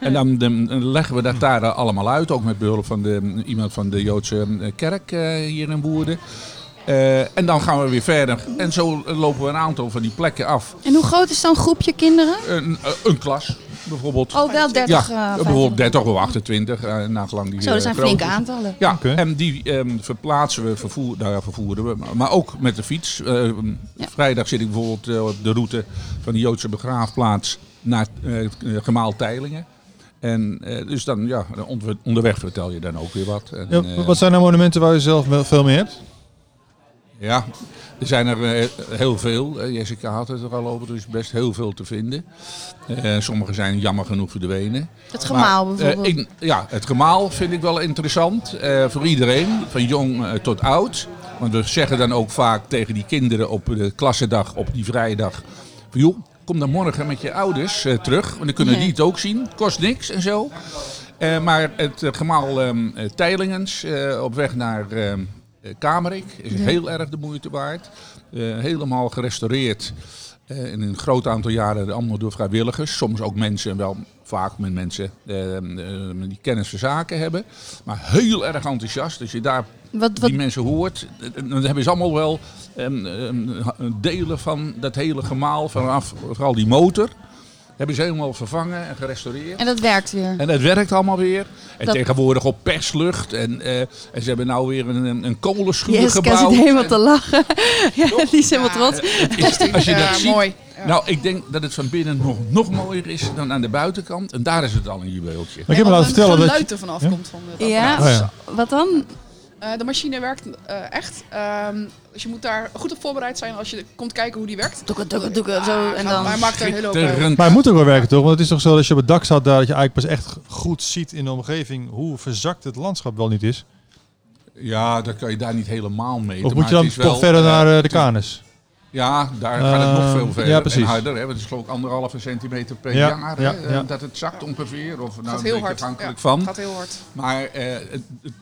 En dan, dan leggen we dat daar allemaal uit. Ook met behulp van de, iemand van de Joodse kerk uh, hier in Woerden. Uh, en dan gaan we weer verder. En zo lopen we een aantal van die plekken af. En hoe groot is dan een groepje kinderen? Een, een klas, bijvoorbeeld. Oh, wel dertig? Ja, bijvoorbeeld dertig of achtentwintig, uh, nagelang die Zo, dat zijn uh, flinke aantallen. Ja, okay. En die um, verplaatsen we, vervoer, nou ja, vervoeren we, maar ook met de fiets. Uh, ja. Vrijdag zit ik bijvoorbeeld uh, op de route van de Joodse Begraafplaats naar uh, Gemaal Teylingen. En uh, dus dan, ja, onderweg vertel je dan ook weer wat. En, ja, wat zijn nou monumenten waar je zelf veel mee hebt? Ja, er zijn er heel veel. Jessica had het er al over, dus best heel veel te vinden. Uh, sommige zijn jammer genoeg verdwenen. Het gemaal maar, bijvoorbeeld? Uh, ik, ja, het gemaal vind ik wel interessant uh, voor iedereen, van jong uh, tot oud. Want we zeggen dan ook vaak tegen die kinderen op de klassendag, op die vrijdag, van joh, kom dan morgen met je ouders uh, terug, want dan kunnen nee. die het ook zien. Kost niks en zo. Uh, maar het uh, gemaal um, uh, Teylings uh, op weg naar... Uh, Kamerik is ja. heel erg de moeite waard. Uh, helemaal gerestaureerd. Uh, in een groot aantal jaren allemaal door vrijwilligers. Soms ook mensen, wel vaak met mensen uh, uh, die kennis van zaken hebben. Maar heel erg enthousiast. Als je daar wat, wat... die mensen hoort, uh, dan hebben ze allemaal wel um, um, delen van dat hele gemaal. Vanaf vooral die motor. Hebben ze helemaal vervangen en gerestaureerd. En dat werkt weer. En dat werkt allemaal weer. En dat... tegenwoordig op perslucht. En, uh, en ze hebben nou weer een, een, een kolenschuur yes, gebouwd. Jessica zit helemaal en... te lachen. ja, die is helemaal trots. Ja, als je dat ja, ziet. Mooi. Ja. Nou, ik denk dat het van binnen nog, nog mooier is dan aan de buitenkant. En daar is het al een juweeltje. Maar ik heb me laten vertellen dat... er geluid ervan afkomt. Ja, van de ja. Oh, ja. Wat dan? Uh, de machine werkt uh, echt. Um, dus je moet daar goed op voorbereid zijn als je komt kijken hoe die werkt. Doeke, doeke, doeke, ah, zo en dan. Maar hij maakt er een hele hoop. Maar het moet ook wel werken, toch? Want het is toch zo dat je op het dak staat daar, dat je eigenlijk pas echt goed ziet in de omgeving hoe verzakt het landschap wel niet is. Ja, daar kan je daar niet helemaal mee. Of moet je dan toch wel, verder uh, naar uh, de Kanis? Ja, daar gaat het uh, nog veel verder, ja, en harder. Hè? Het is geloof ik anderhalve centimeter per ja, jaar ja, hè? Ja. dat het zakt ongeveer. Of nou, heel hard. Afhankelijk ja, van. Gaat heel hard. Maar uh,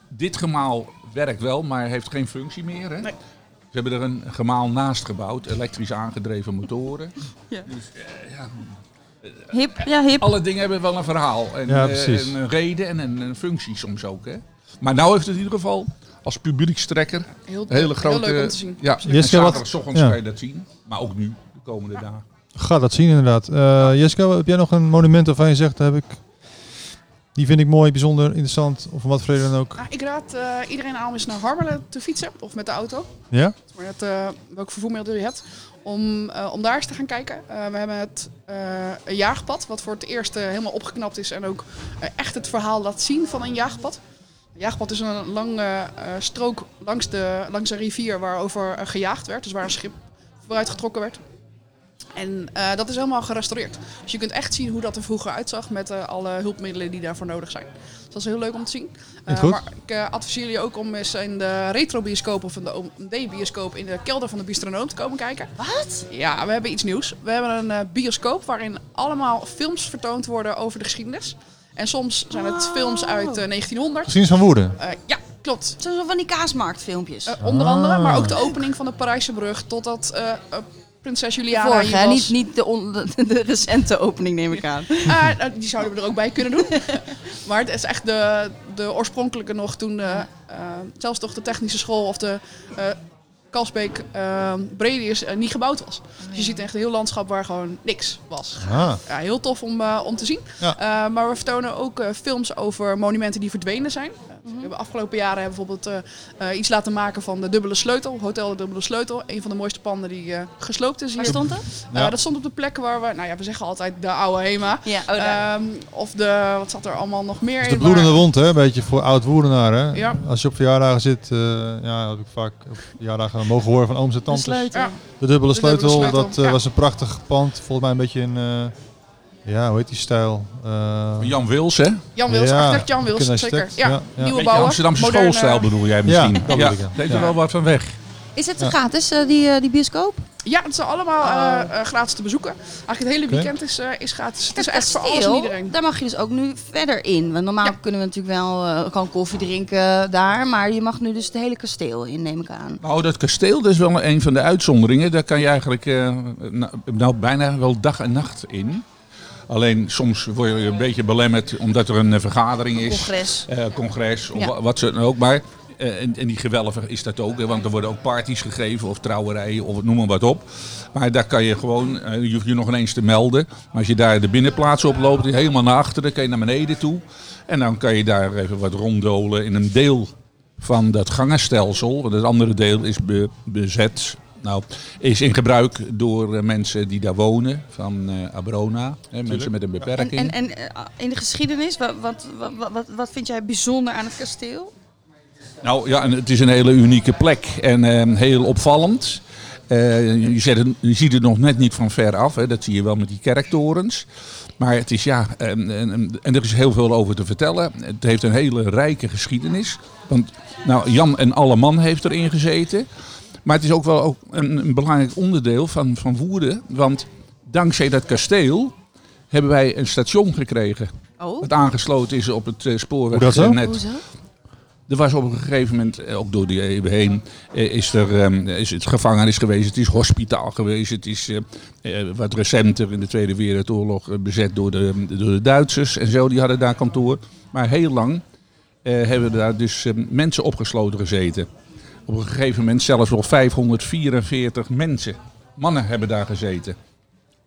dit gemaal werkt wel, maar heeft geen functie meer. Hè? Nee. Ze hebben er een gemaal naast gebouwd, elektrisch aangedreven motoren. Ja. Dus, uh, ja. Hip, ja, hip. Alle dingen hebben wel een verhaal en, ja, uh, en een reden en een, een functie soms ook. Hè? Maar nou heeft het in ieder geval als publiekstrekker heel, hele grote, heel leuk om te zien. Ja, Jessica, wat? Ochtends ja. kan je dat zien, maar ook nu de komende ja. dagen. Ga dat zien inderdaad. Uh, ja. Jessica, heb jij nog een monument waarvan je zegt, heb ik, die vind ik mooi, bijzonder, interessant of wat voor reden dan ook? Nou, ik raad uh, iedereen aan om eens naar Harmelen te fietsen of met de auto. Ja. Maar net, uh, welk vervoermiddel je hebt, om, uh, om daar eens te gaan kijken. Uh, we hebben het uh, jaagpad, wat voor het eerst uh, helemaal opgeknapt is en ook uh, echt het verhaal laat zien van een jaagpad. Een jaagpad is een lange uh, strook langs de, langs een rivier waarover uh, gejaagd werd. Dus waar een schip vooruit getrokken werd. En uh, dat is helemaal gerestaureerd. Dus je kunt echt zien hoe dat er vroeger uitzag met uh, alle hulpmiddelen die daarvoor nodig zijn. Dus dat is heel leuk om te zien. Uh, maar ik uh, adviseer je ook om eens in de retrobioscoop of in de O M D-bioscoop in de kelder van de Bistronoom te komen kijken. Wat? Ja, we hebben iets nieuws. We hebben een uh, bioscoop waarin allemaal films vertoond worden over de geschiedenis. En soms zijn het films uit uh, negentienhonderd. Geschiedenis van Woerden? Uh, ja, klopt. Zo van die kaasmarktfilmpjes. Uh, onder ah. andere, maar ook de opening van de Parijse brug totdat uh, uh, prinses Juliana Vorige, was... niet, niet de, on, de, de recente opening neem ik aan. Uh, nou, die zouden we er ook bij kunnen doen. Maar het is echt de, de oorspronkelijke nog toen... Uh, uh, zelfs toch de technische school of de... Uh, Kalsbeek uh, Bredius uh, niet gebouwd was. Nee. Dus je ziet echt een heel landschap waar gewoon niks was. Ah. Ja, heel tof om, uh, om te zien. Ja. Uh, maar we vertonen ook uh, films over monumenten die verdwenen zijn. Uh, mm-hmm. We hebben afgelopen jaren hebben bijvoorbeeld uh, uh, iets laten maken van de Dubbele Sleutel. Hotel de Dubbele Sleutel. Een van de mooiste panden die uh, gesloopt is hier. Waar stond dat? Ja. Uh, dat stond op de plek waar we... Nou ja, we zeggen altijd de oude HEMA. Ja, oh, daar. Um, of de... Wat zat er allemaal nog meer in? De bloedende wond, hè? Een beetje voor oud-Woerdenaar. Ja. Als je op verjaardagen zit... Uh, ja, dat heb ik vaak op verjaardagen mogen horen van ooms en tantes. De, ja. de, dubbele, de sleutel, dubbele sleutel, dat uh, ja. was een prachtig pand. Volgens mij een beetje een, uh, ja, hoe heet die stijl? Uh, Jan Wils, hè? Jan Wils, ja, architect Jan Wils, zeker. Ja, ja, ja. Nieuwe bouwer. Amsterdamse moderne... schoolstijl bedoel jij misschien? Ja, dat ja. ja. deed er ja. wel wat van weg. Is het ja. gratis, uh, die, uh, die bioscoop? Ja, het is allemaal uh, uh, gratis te bezoeken. Eigenlijk het hele weekend is, uh, is gratis. Het is echt voor alles en iedereen. Daar mag je dus ook nu verder in. Want normaal ja. kunnen we natuurlijk wel uh, gewoon koffie drinken daar. Maar je mag nu dus het hele kasteel in, neem ik aan. Nou, dat kasteel dat is wel een van de uitzonderingen. Daar kan je eigenlijk uh, nou, nou bijna wel dag en nacht in. Alleen soms word je een beetje belemmerd omdat er een uh, vergadering een congres. is. Uh, congres. Ja. Of wat ze dan ook. Maar... Uh, en, en die gewelven is dat ook, hè, want er worden ook parties gegeven of trouwerijen of noem maar wat op. Maar daar kan je gewoon, uh, je hoeft je nog ineens te melden. Maar als je daar de binnenplaats oploopt, helemaal naar achteren, kan je naar beneden toe. En dan kan je daar even wat ronddolen in een deel van dat gangenstelsel. Want het andere deel is be, bezet, nou, is in gebruik door uh, mensen die daar wonen, van uh, Abrona, hè, mensen met een beperking. En, en, en uh, in de geschiedenis, wat, wat, wat, wat, wat vind jij bijzonder aan het kasteel? Nou ja, en het is een hele unieke plek en uh, heel opvallend. Uh, je, zet het, je ziet het nog net niet van ver af, hè. Dat zie je wel met die kerktorens. Maar het is ja, en, en, en er is heel veel over te vertellen. Het heeft een hele rijke geschiedenis. Want nou, Jan en Alleman heeft erin gezeten. Maar het is ook wel ook een, een belangrijk onderdeel van, van Woerden. Want dankzij dat kasteel hebben wij een station gekregen. Oh. Dat aangesloten is op het uh, spoorwegnet. Hoezo? Er was op een gegeven moment, ook door die eeuwen heen, is er um, is het gevangenis geweest, het is hospitaal geweest, het is uh, uh, wat recenter in de Tweede Wereldoorlog uh, bezet door de, door de Duitsers en zo, die hadden daar kantoor. Maar heel lang uh, hebben daar dus uh, mensen opgesloten gezeten. Op een gegeven moment zelfs wel vijfhonderdvierenveertig mensen, mannen hebben daar gezeten.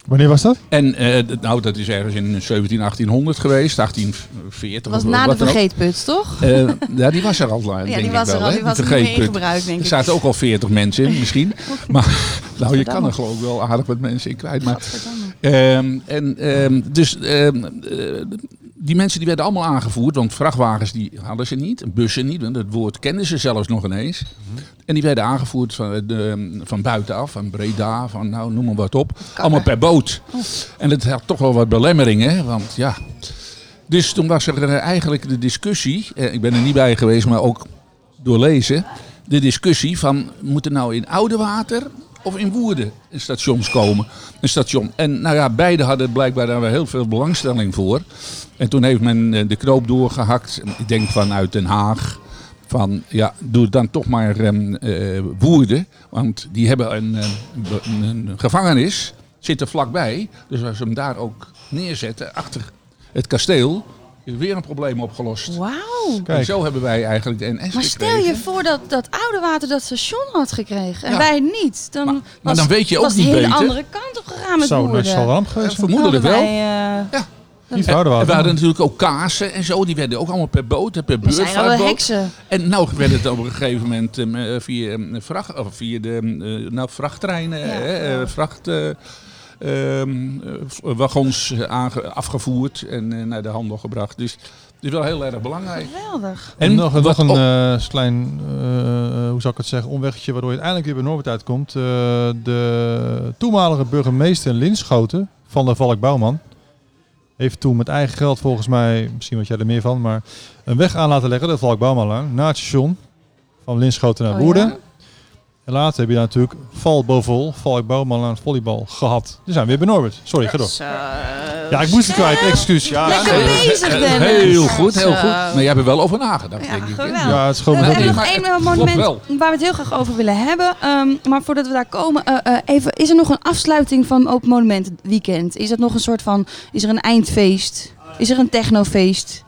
Wanneer was dat? En, uh, nou, dat is ergens in zeventien, achttienhonderd geweest, achttien veertig. Dat was na de vergeetput, toch? Uh, ja, die was er al, denk ja, die ik was wel. Er al, die was er niet in gebruik, denk ik. Er zaten ook al veertig mensen in, misschien. Maar nou, je kan er geloof ik wel aardig wat mensen in kwijt. Maar, um, en, um, dus um, uh, die mensen die werden allemaal aangevoerd, want vrachtwagens die hadden ze niet, bussen niet, want het woord kenden ze zelfs nog ineens. Mm-hmm. En die werden aangevoerd van, de, van buitenaf, van Breda, van nou noem maar wat op. Kappen. Allemaal per boot. Oh. En dat had toch wel wat belemmeringen, want ja. Dus toen was er eigenlijk de discussie, eh, ik ben er niet bij geweest, maar ook doorlezen, de discussie van moet er nou in Oudewater of in Woerden stations komen. Een station. En nou ja, beide hadden blijkbaar daar heel veel belangstelling voor. En toen heeft men de knoop doorgehakt. Ik denk vanuit Den Haag. Van ja, doe dan toch maar um, uh, Woerden. Want die hebben een, een, een gevangenis. Zit er vlakbij. Dus als ze hem daar ook neerzetten, achter het kasteel, is weer een probleem opgelost. Wauw. En zo hebben wij eigenlijk de N S gekregen. Maar stel je voor dat, dat Oudewater dat station had gekregen. En ja, wij niet. Dan maar, was, maar dan weet je ook was niet beter. De hele andere kant op gegaan met zo, Woerden. Zou dat ramp geweest? Ja, vermoedelijk wel. Wij, uh, ja. En, en we hadden natuurlijk ook kaarsen en zo. Die werden ook allemaal per boot en per beurtvaartboot. We zijn alle heksen. En nou werd het op een gegeven moment um, via, um, vracht, of via de uh, nou, vrachttreinen, ja, hè, uh, vracht... Uh, Um, wagons aange- afgevoerd en uh, naar de handel gebracht. Dus het is wel heel erg belangrijk. Geweldig. En, en nog, nog een uh, klein, uh, hoe zou ik het zeggen, omweggetje waardoor je uiteindelijk weer bij Norbert uitkomt. Uh, de toenmalige burgemeester in Linschoten, Van der Valk Bouwman, heeft toen met eigen geld volgens mij, misschien wat jij er meer van, maar een weg aan laten leggen, de Valk Bouwman, naar het station van Linschoten naar Woerden. Oh, ja? En later heb je natuurlijk Valbevol, Valk Bouwman aan het volleybal gehad. Dus zijn we weer bij Norbert. Sorry, ga door. Ja, ik moest het kwijt. Excuus. Ja, lekker bezig, Dennis. Heel goed, heel goed. Maar jij hebt er wel over nagedacht, ja, denk ik. Geweldig. Ja, het is gewoon nou, we hebben nog één moment waar we het heel graag over willen hebben. Um, maar voordat we daar komen, uh, uh, even, is er nog een afsluiting van Open Monument Weekend? Is dat nog een soort van, is er een eindfeest? Is er een technofeest?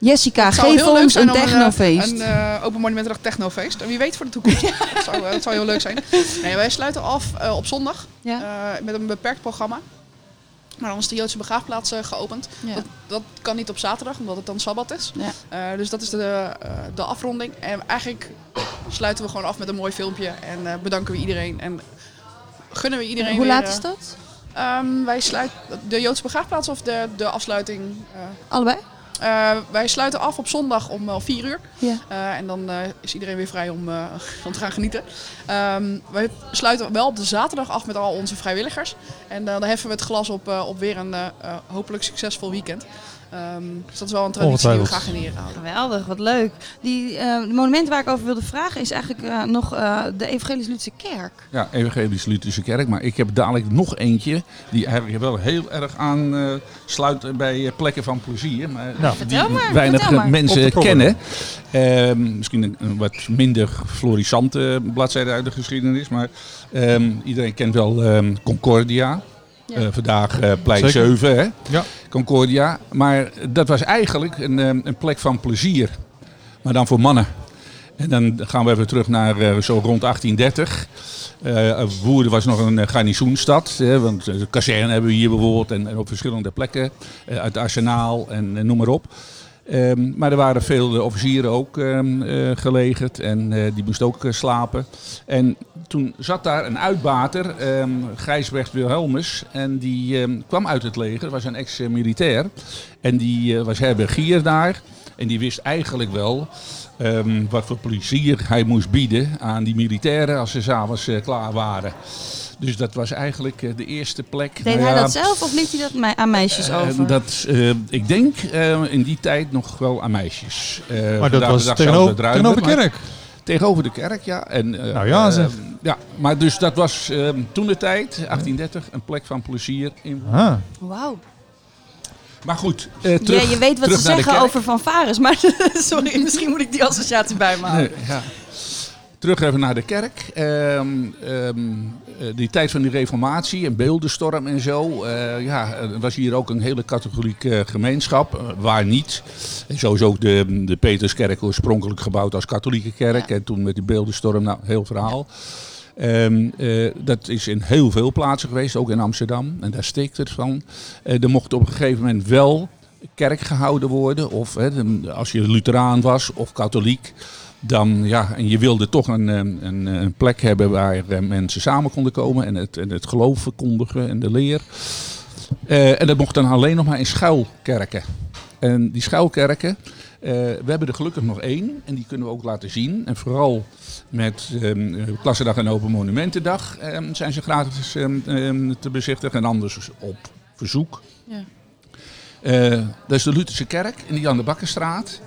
Jessica, geef ons een technofeest. Een uh, Open Monumentendag technofeest. Wie weet voor de toekomst. Ja. Dat, zou, dat zou heel leuk zijn. Nee, wij sluiten af uh, op zondag ja. uh, met een beperkt programma. Maar dan is de Joodse Begraafplaats uh, geopend. Ja. Dat, dat kan niet op zaterdag, omdat het dan sabbat is. Ja. Uh, dus dat is de, uh, de afronding. En eigenlijk sluiten we gewoon af met een mooi filmpje. En uh, bedanken we iedereen. En gunnen we iedereen en hoe weer, laat is dat? Um, wij sluiten de Joodse Begraafplaats of de, de afsluiting? Uh, Allebei? Uh, wij sluiten af op zondag om uh, vier uur. Ja. Uh, en dan uh, is iedereen weer vrij om uh, van te gaan genieten. Um, wij sluiten wel op de zaterdag af met al onze vrijwilligers. En uh, dan heffen we het glas op, uh, op weer een uh, hopelijk succesvol weekend. Um, dus dat is wel een traditie die we graag in ere houden. Geweldig, wat leuk. Die uh, monument waar ik over wilde vragen is eigenlijk uh, nog uh, de Evangelisch Lutherse Kerk. Ja, Evangelisch Lutherse Kerk. Maar ik heb dadelijk nog eentje die eigenlijk wel heel erg aansluit uh, bij uh, plekken van plezier. Maar nou, die maar, weinig mensen kennen. Uh, misschien een, een wat minder florissante bladzijde uit de geschiedenis. Maar um, iedereen kent wel um, Concordia. Ja. Uh, vandaag uh, Plein zeven, hè? Ja. Concordia. Maar dat was eigenlijk een, een plek van plezier. Maar dan voor mannen. En dan gaan we even terug naar uh, zo rond achttien dertig. Uh, Woerden was nog een uh, garnizoenstad. Hè, want de kazerne hebben we hier bijvoorbeeld. En, en op verschillende plekken. Uh, uit het arsenaal en, en noem maar op. Um, maar er waren veel uh, officieren ook um, uh, gelegerd en uh, die moesten ook uh, slapen. En toen zat daar een uitbater, um, Gijsbrecht Wilhelmus, en die um, kwam uit het leger, was een ex-militair. En die uh, was herbergier daar en die wist eigenlijk wel um, wat voor plezier hij moest bieden aan die militairen als ze 's avonds uh, klaar waren. Dus dat was eigenlijk de eerste plek. Deed hij dat zelf of liet hij dat me- aan meisjes over? Uh, dat, uh, ik denk uh, in die tijd nog wel aan meisjes. Uh, maar dat was tegenover, druimen, tegenover de kerk? Maar, tegenover de kerk, ja. En, uh, nou ja, zeg. Uh, ja. Maar dus dat was uh, toen de tijd, achttien dertig, een plek van plezier in Woerden. Wauw. Maar goed, uh, terug, ja, je weet wat ze zeggen over fanfares, maar sorry, misschien moet ik die associatie bij me houden. Nee, ja. Terug even naar de kerk. Um, um, die tijd van die reformatie en Beeldenstorm en zo. Uh, ja, er was hier ook een hele katholieke gemeenschap. Uh, waar niet. En zo is ook de, de Peterskerk oorspronkelijk gebouwd als katholieke kerk. Ja. En toen met die Beeldenstorm, nou, heel verhaal. Um, uh, dat is in heel veel plaatsen geweest, ook in Amsterdam. En daar steekt het van. Uh, er mocht op een gegeven moment wel kerk gehouden worden. Of he, als je Lutheraan was of katholiek. Dan, ja, en je wilde toch een, een, een plek hebben waar mensen samen konden komen en het, en het geloof verkondigen en de leer. Uh, en dat mocht dan alleen nog maar in schuilkerken. En die schuilkerken, uh, we hebben er gelukkig nog één en die kunnen we ook laten zien. En vooral met um, Klassendag en Open Monumentendag um, zijn ze gratis um, um, te bezichtigen en anders op verzoek. Ja. Uh, dat is de Lutherse Kerk in de Jan de Bakkerstraat.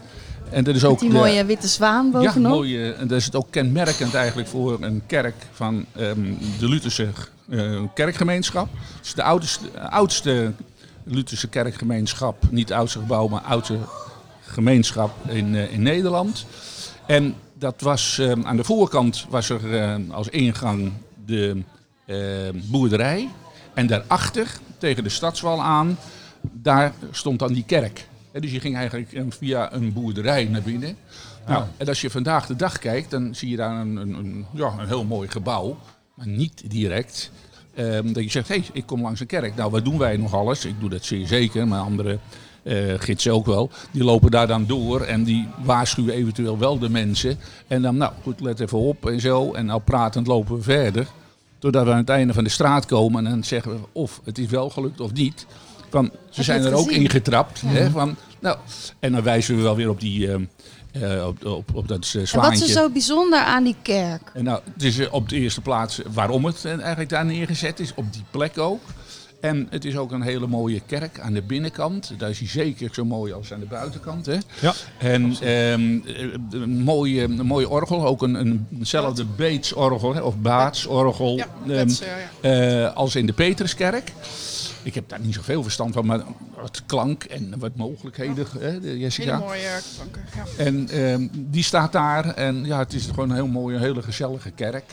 En dat is ook met die de, mooie witte zwaan bovenop. Ja, mooie, en dat is het ook kenmerkend eigenlijk voor een kerk van um, de Lutherse uh, kerkgemeenschap. Het is de oudste, oudste Lutherse kerkgemeenschap, niet het oudste gebouw, maar oudste gemeenschap in, uh, in Nederland. En dat was, um, aan de voorkant was er uh, als ingang de uh, boerderij. En daarachter, tegen de stadswal aan, daar stond dan die kerk. Dus je ging eigenlijk via een boerderij naar binnen. Nou, en als je vandaag de dag kijkt, dan zie je daar een, een, een, ja, een heel mooi gebouw. Maar niet direct. Um, dat je zegt, hé, hey, ik kom langs een kerk. Nou, wat doen wij nog alles? Ik doe dat zeer zeker, maar andere uh, gidsen ook wel. Die lopen daar dan door en die waarschuwen eventueel wel de mensen. En dan, nou goed, let even op en zo. En nou pratend lopen we verder. Totdat we aan het einde van de straat komen en dan zeggen we of het is wel gelukt of niet. Van, ze zijn er ook ingetrapt. Ja. Hè, van, nou, en dan wijzen we wel weer op, die, uh, op, op, op dat zwaantje. En wat is er zo bijzonder aan die kerk? En nou, het is op de eerste plaats waarom het eigenlijk daar neergezet is. Op die plek ook. En het is ook een hele mooie kerk aan de binnenkant. Daar is hij zeker zo mooi als aan de buitenkant. Hè? Ja, en um, een, mooie, een mooie orgel. Ook een, een, eenzelfde beetsorgel hè, of baatsorgel ja, um, ja. uh, als in de Peterskerk. Ik heb daar niet zoveel verstand van, maar wat klank en wat mogelijkheden, ja. hè, Jessica. Hele mooie klanken, ja. En um, die staat daar en ja, het is gewoon een heel mooie, hele gezellige kerk.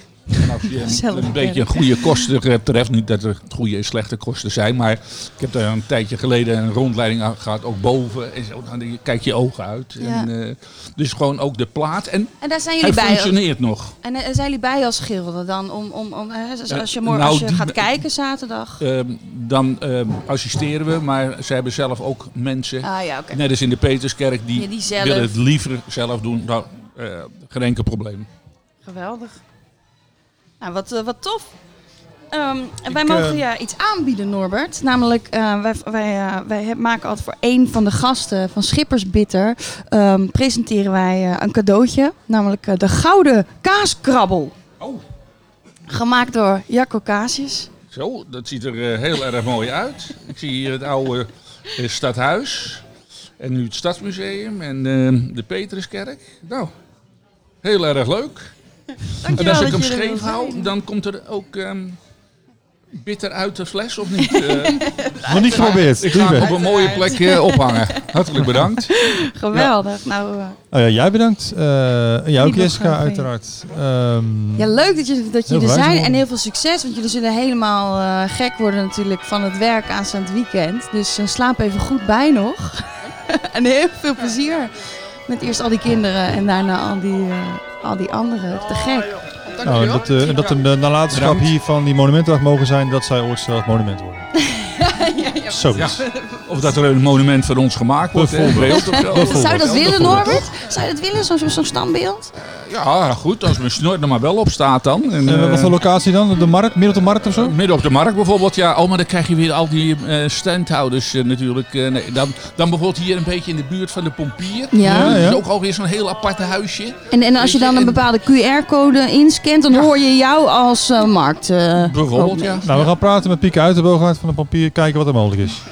En als je een, een beetje een goede kosten treft, niet dat er goede en slechte kosten zijn, maar ik heb daar een tijdje geleden een rondleiding aan gehad, ook boven. En zo, dan kijk je ogen uit. Ja. En, uh, dus gewoon ook de plaat. En, en daar zijn jullie bij. Functioneert nog. En uh, zijn jullie bij als Gilde dan? Om, om, om, uh, als je morgen nou, als je die, gaat kijken zaterdag? Uh, dan uh, assisteren we, maar ze hebben zelf ook mensen, ah, ja, okay. net als in de Peterskerk, die, ja, die zelf willen het liever zelf doen. Nou, uh, geen enkel probleem. Geweldig. Nou, wat, wat tof. Um, ik, wij mogen uh, ja, iets aanbieden, Norbert. Namelijk, uh, wij, wij, uh, wij maken altijd voor één van de gasten van Schippers Bitter... Um, presenteren wij uh, een cadeautje. Namelijk uh, de gouden kaaskrabbel. Oh. Gemaakt door Jacco Casius. Zo, dat ziet er uh, heel erg mooi uit. Ik zie hier het oude uh, stadhuis. En nu het Stadsmuseum en uh, de Petruskerk. Nou, heel erg leuk. Dankjewel. En als ik hem scheef hou, dan komt er ook um, bitter uit de fles, of niet? Uh, Nog niet geprobeerd. Ik ga hem op een mooie plek uh, ophangen. Hartelijk bedankt. Geweldig. Ja. Nou, uh, oh ja, jij bedankt. Uh, jij ook, Jessica, gaan, uiteraard. Um, ja, leuk dat jullie dat er zijn worden. En heel veel succes. Want jullie zullen helemaal uh, gek worden natuurlijk van het werk aanstaand weekend. Dus uh, slaap even goed bij nog. En heel veel plezier. Met eerst al die kinderen en daarna al die, uh, al die anderen. Te gek. Nou, en dat, uh, dat de nalatenschap Bedankt. hier van die monumentendag mogen zijn, dat zij ooit zelf monument worden. ja, ja, Zo ja. Of dat er een monument van ons gemaakt wordt. Bijvoorbeeld. Bijvoorbeeld. Zou je dat willen, Norbert? Zou je dat willen, zo'n zo, zo standbeeld? Uh, ja, goed. Als mijn snor er maar wel op staat dan. En, uh, uh, wat voor locatie dan? Op de markt? Midden op de markt of zo? Uh, midden op de markt bijvoorbeeld, ja. Oh, maar dan krijg je weer al die uh, standhouders uh, natuurlijk. Uh, nee, dan, dan bijvoorbeeld hier een beetje in de buurt van de Pompier. Ja. Uh, dat is ook alweer zo'n heel aparte huisje. En, en als je dan een bepaalde Q R-code inscant, dan ja. hoor je jou als uh, markt. Uh, bijvoorbeeld, ja. Nou, we gaan praten met Pieke Uitenbogaert van de Pompier. Kijken wat er mogelijk is.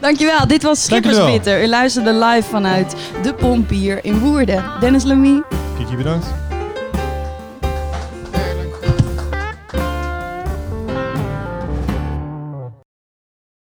Dankjewel, dit was Schippers Bitter. U luisterde live vanuit De Pompier in Woerden. Dennis Lamy. Kiki, bedankt.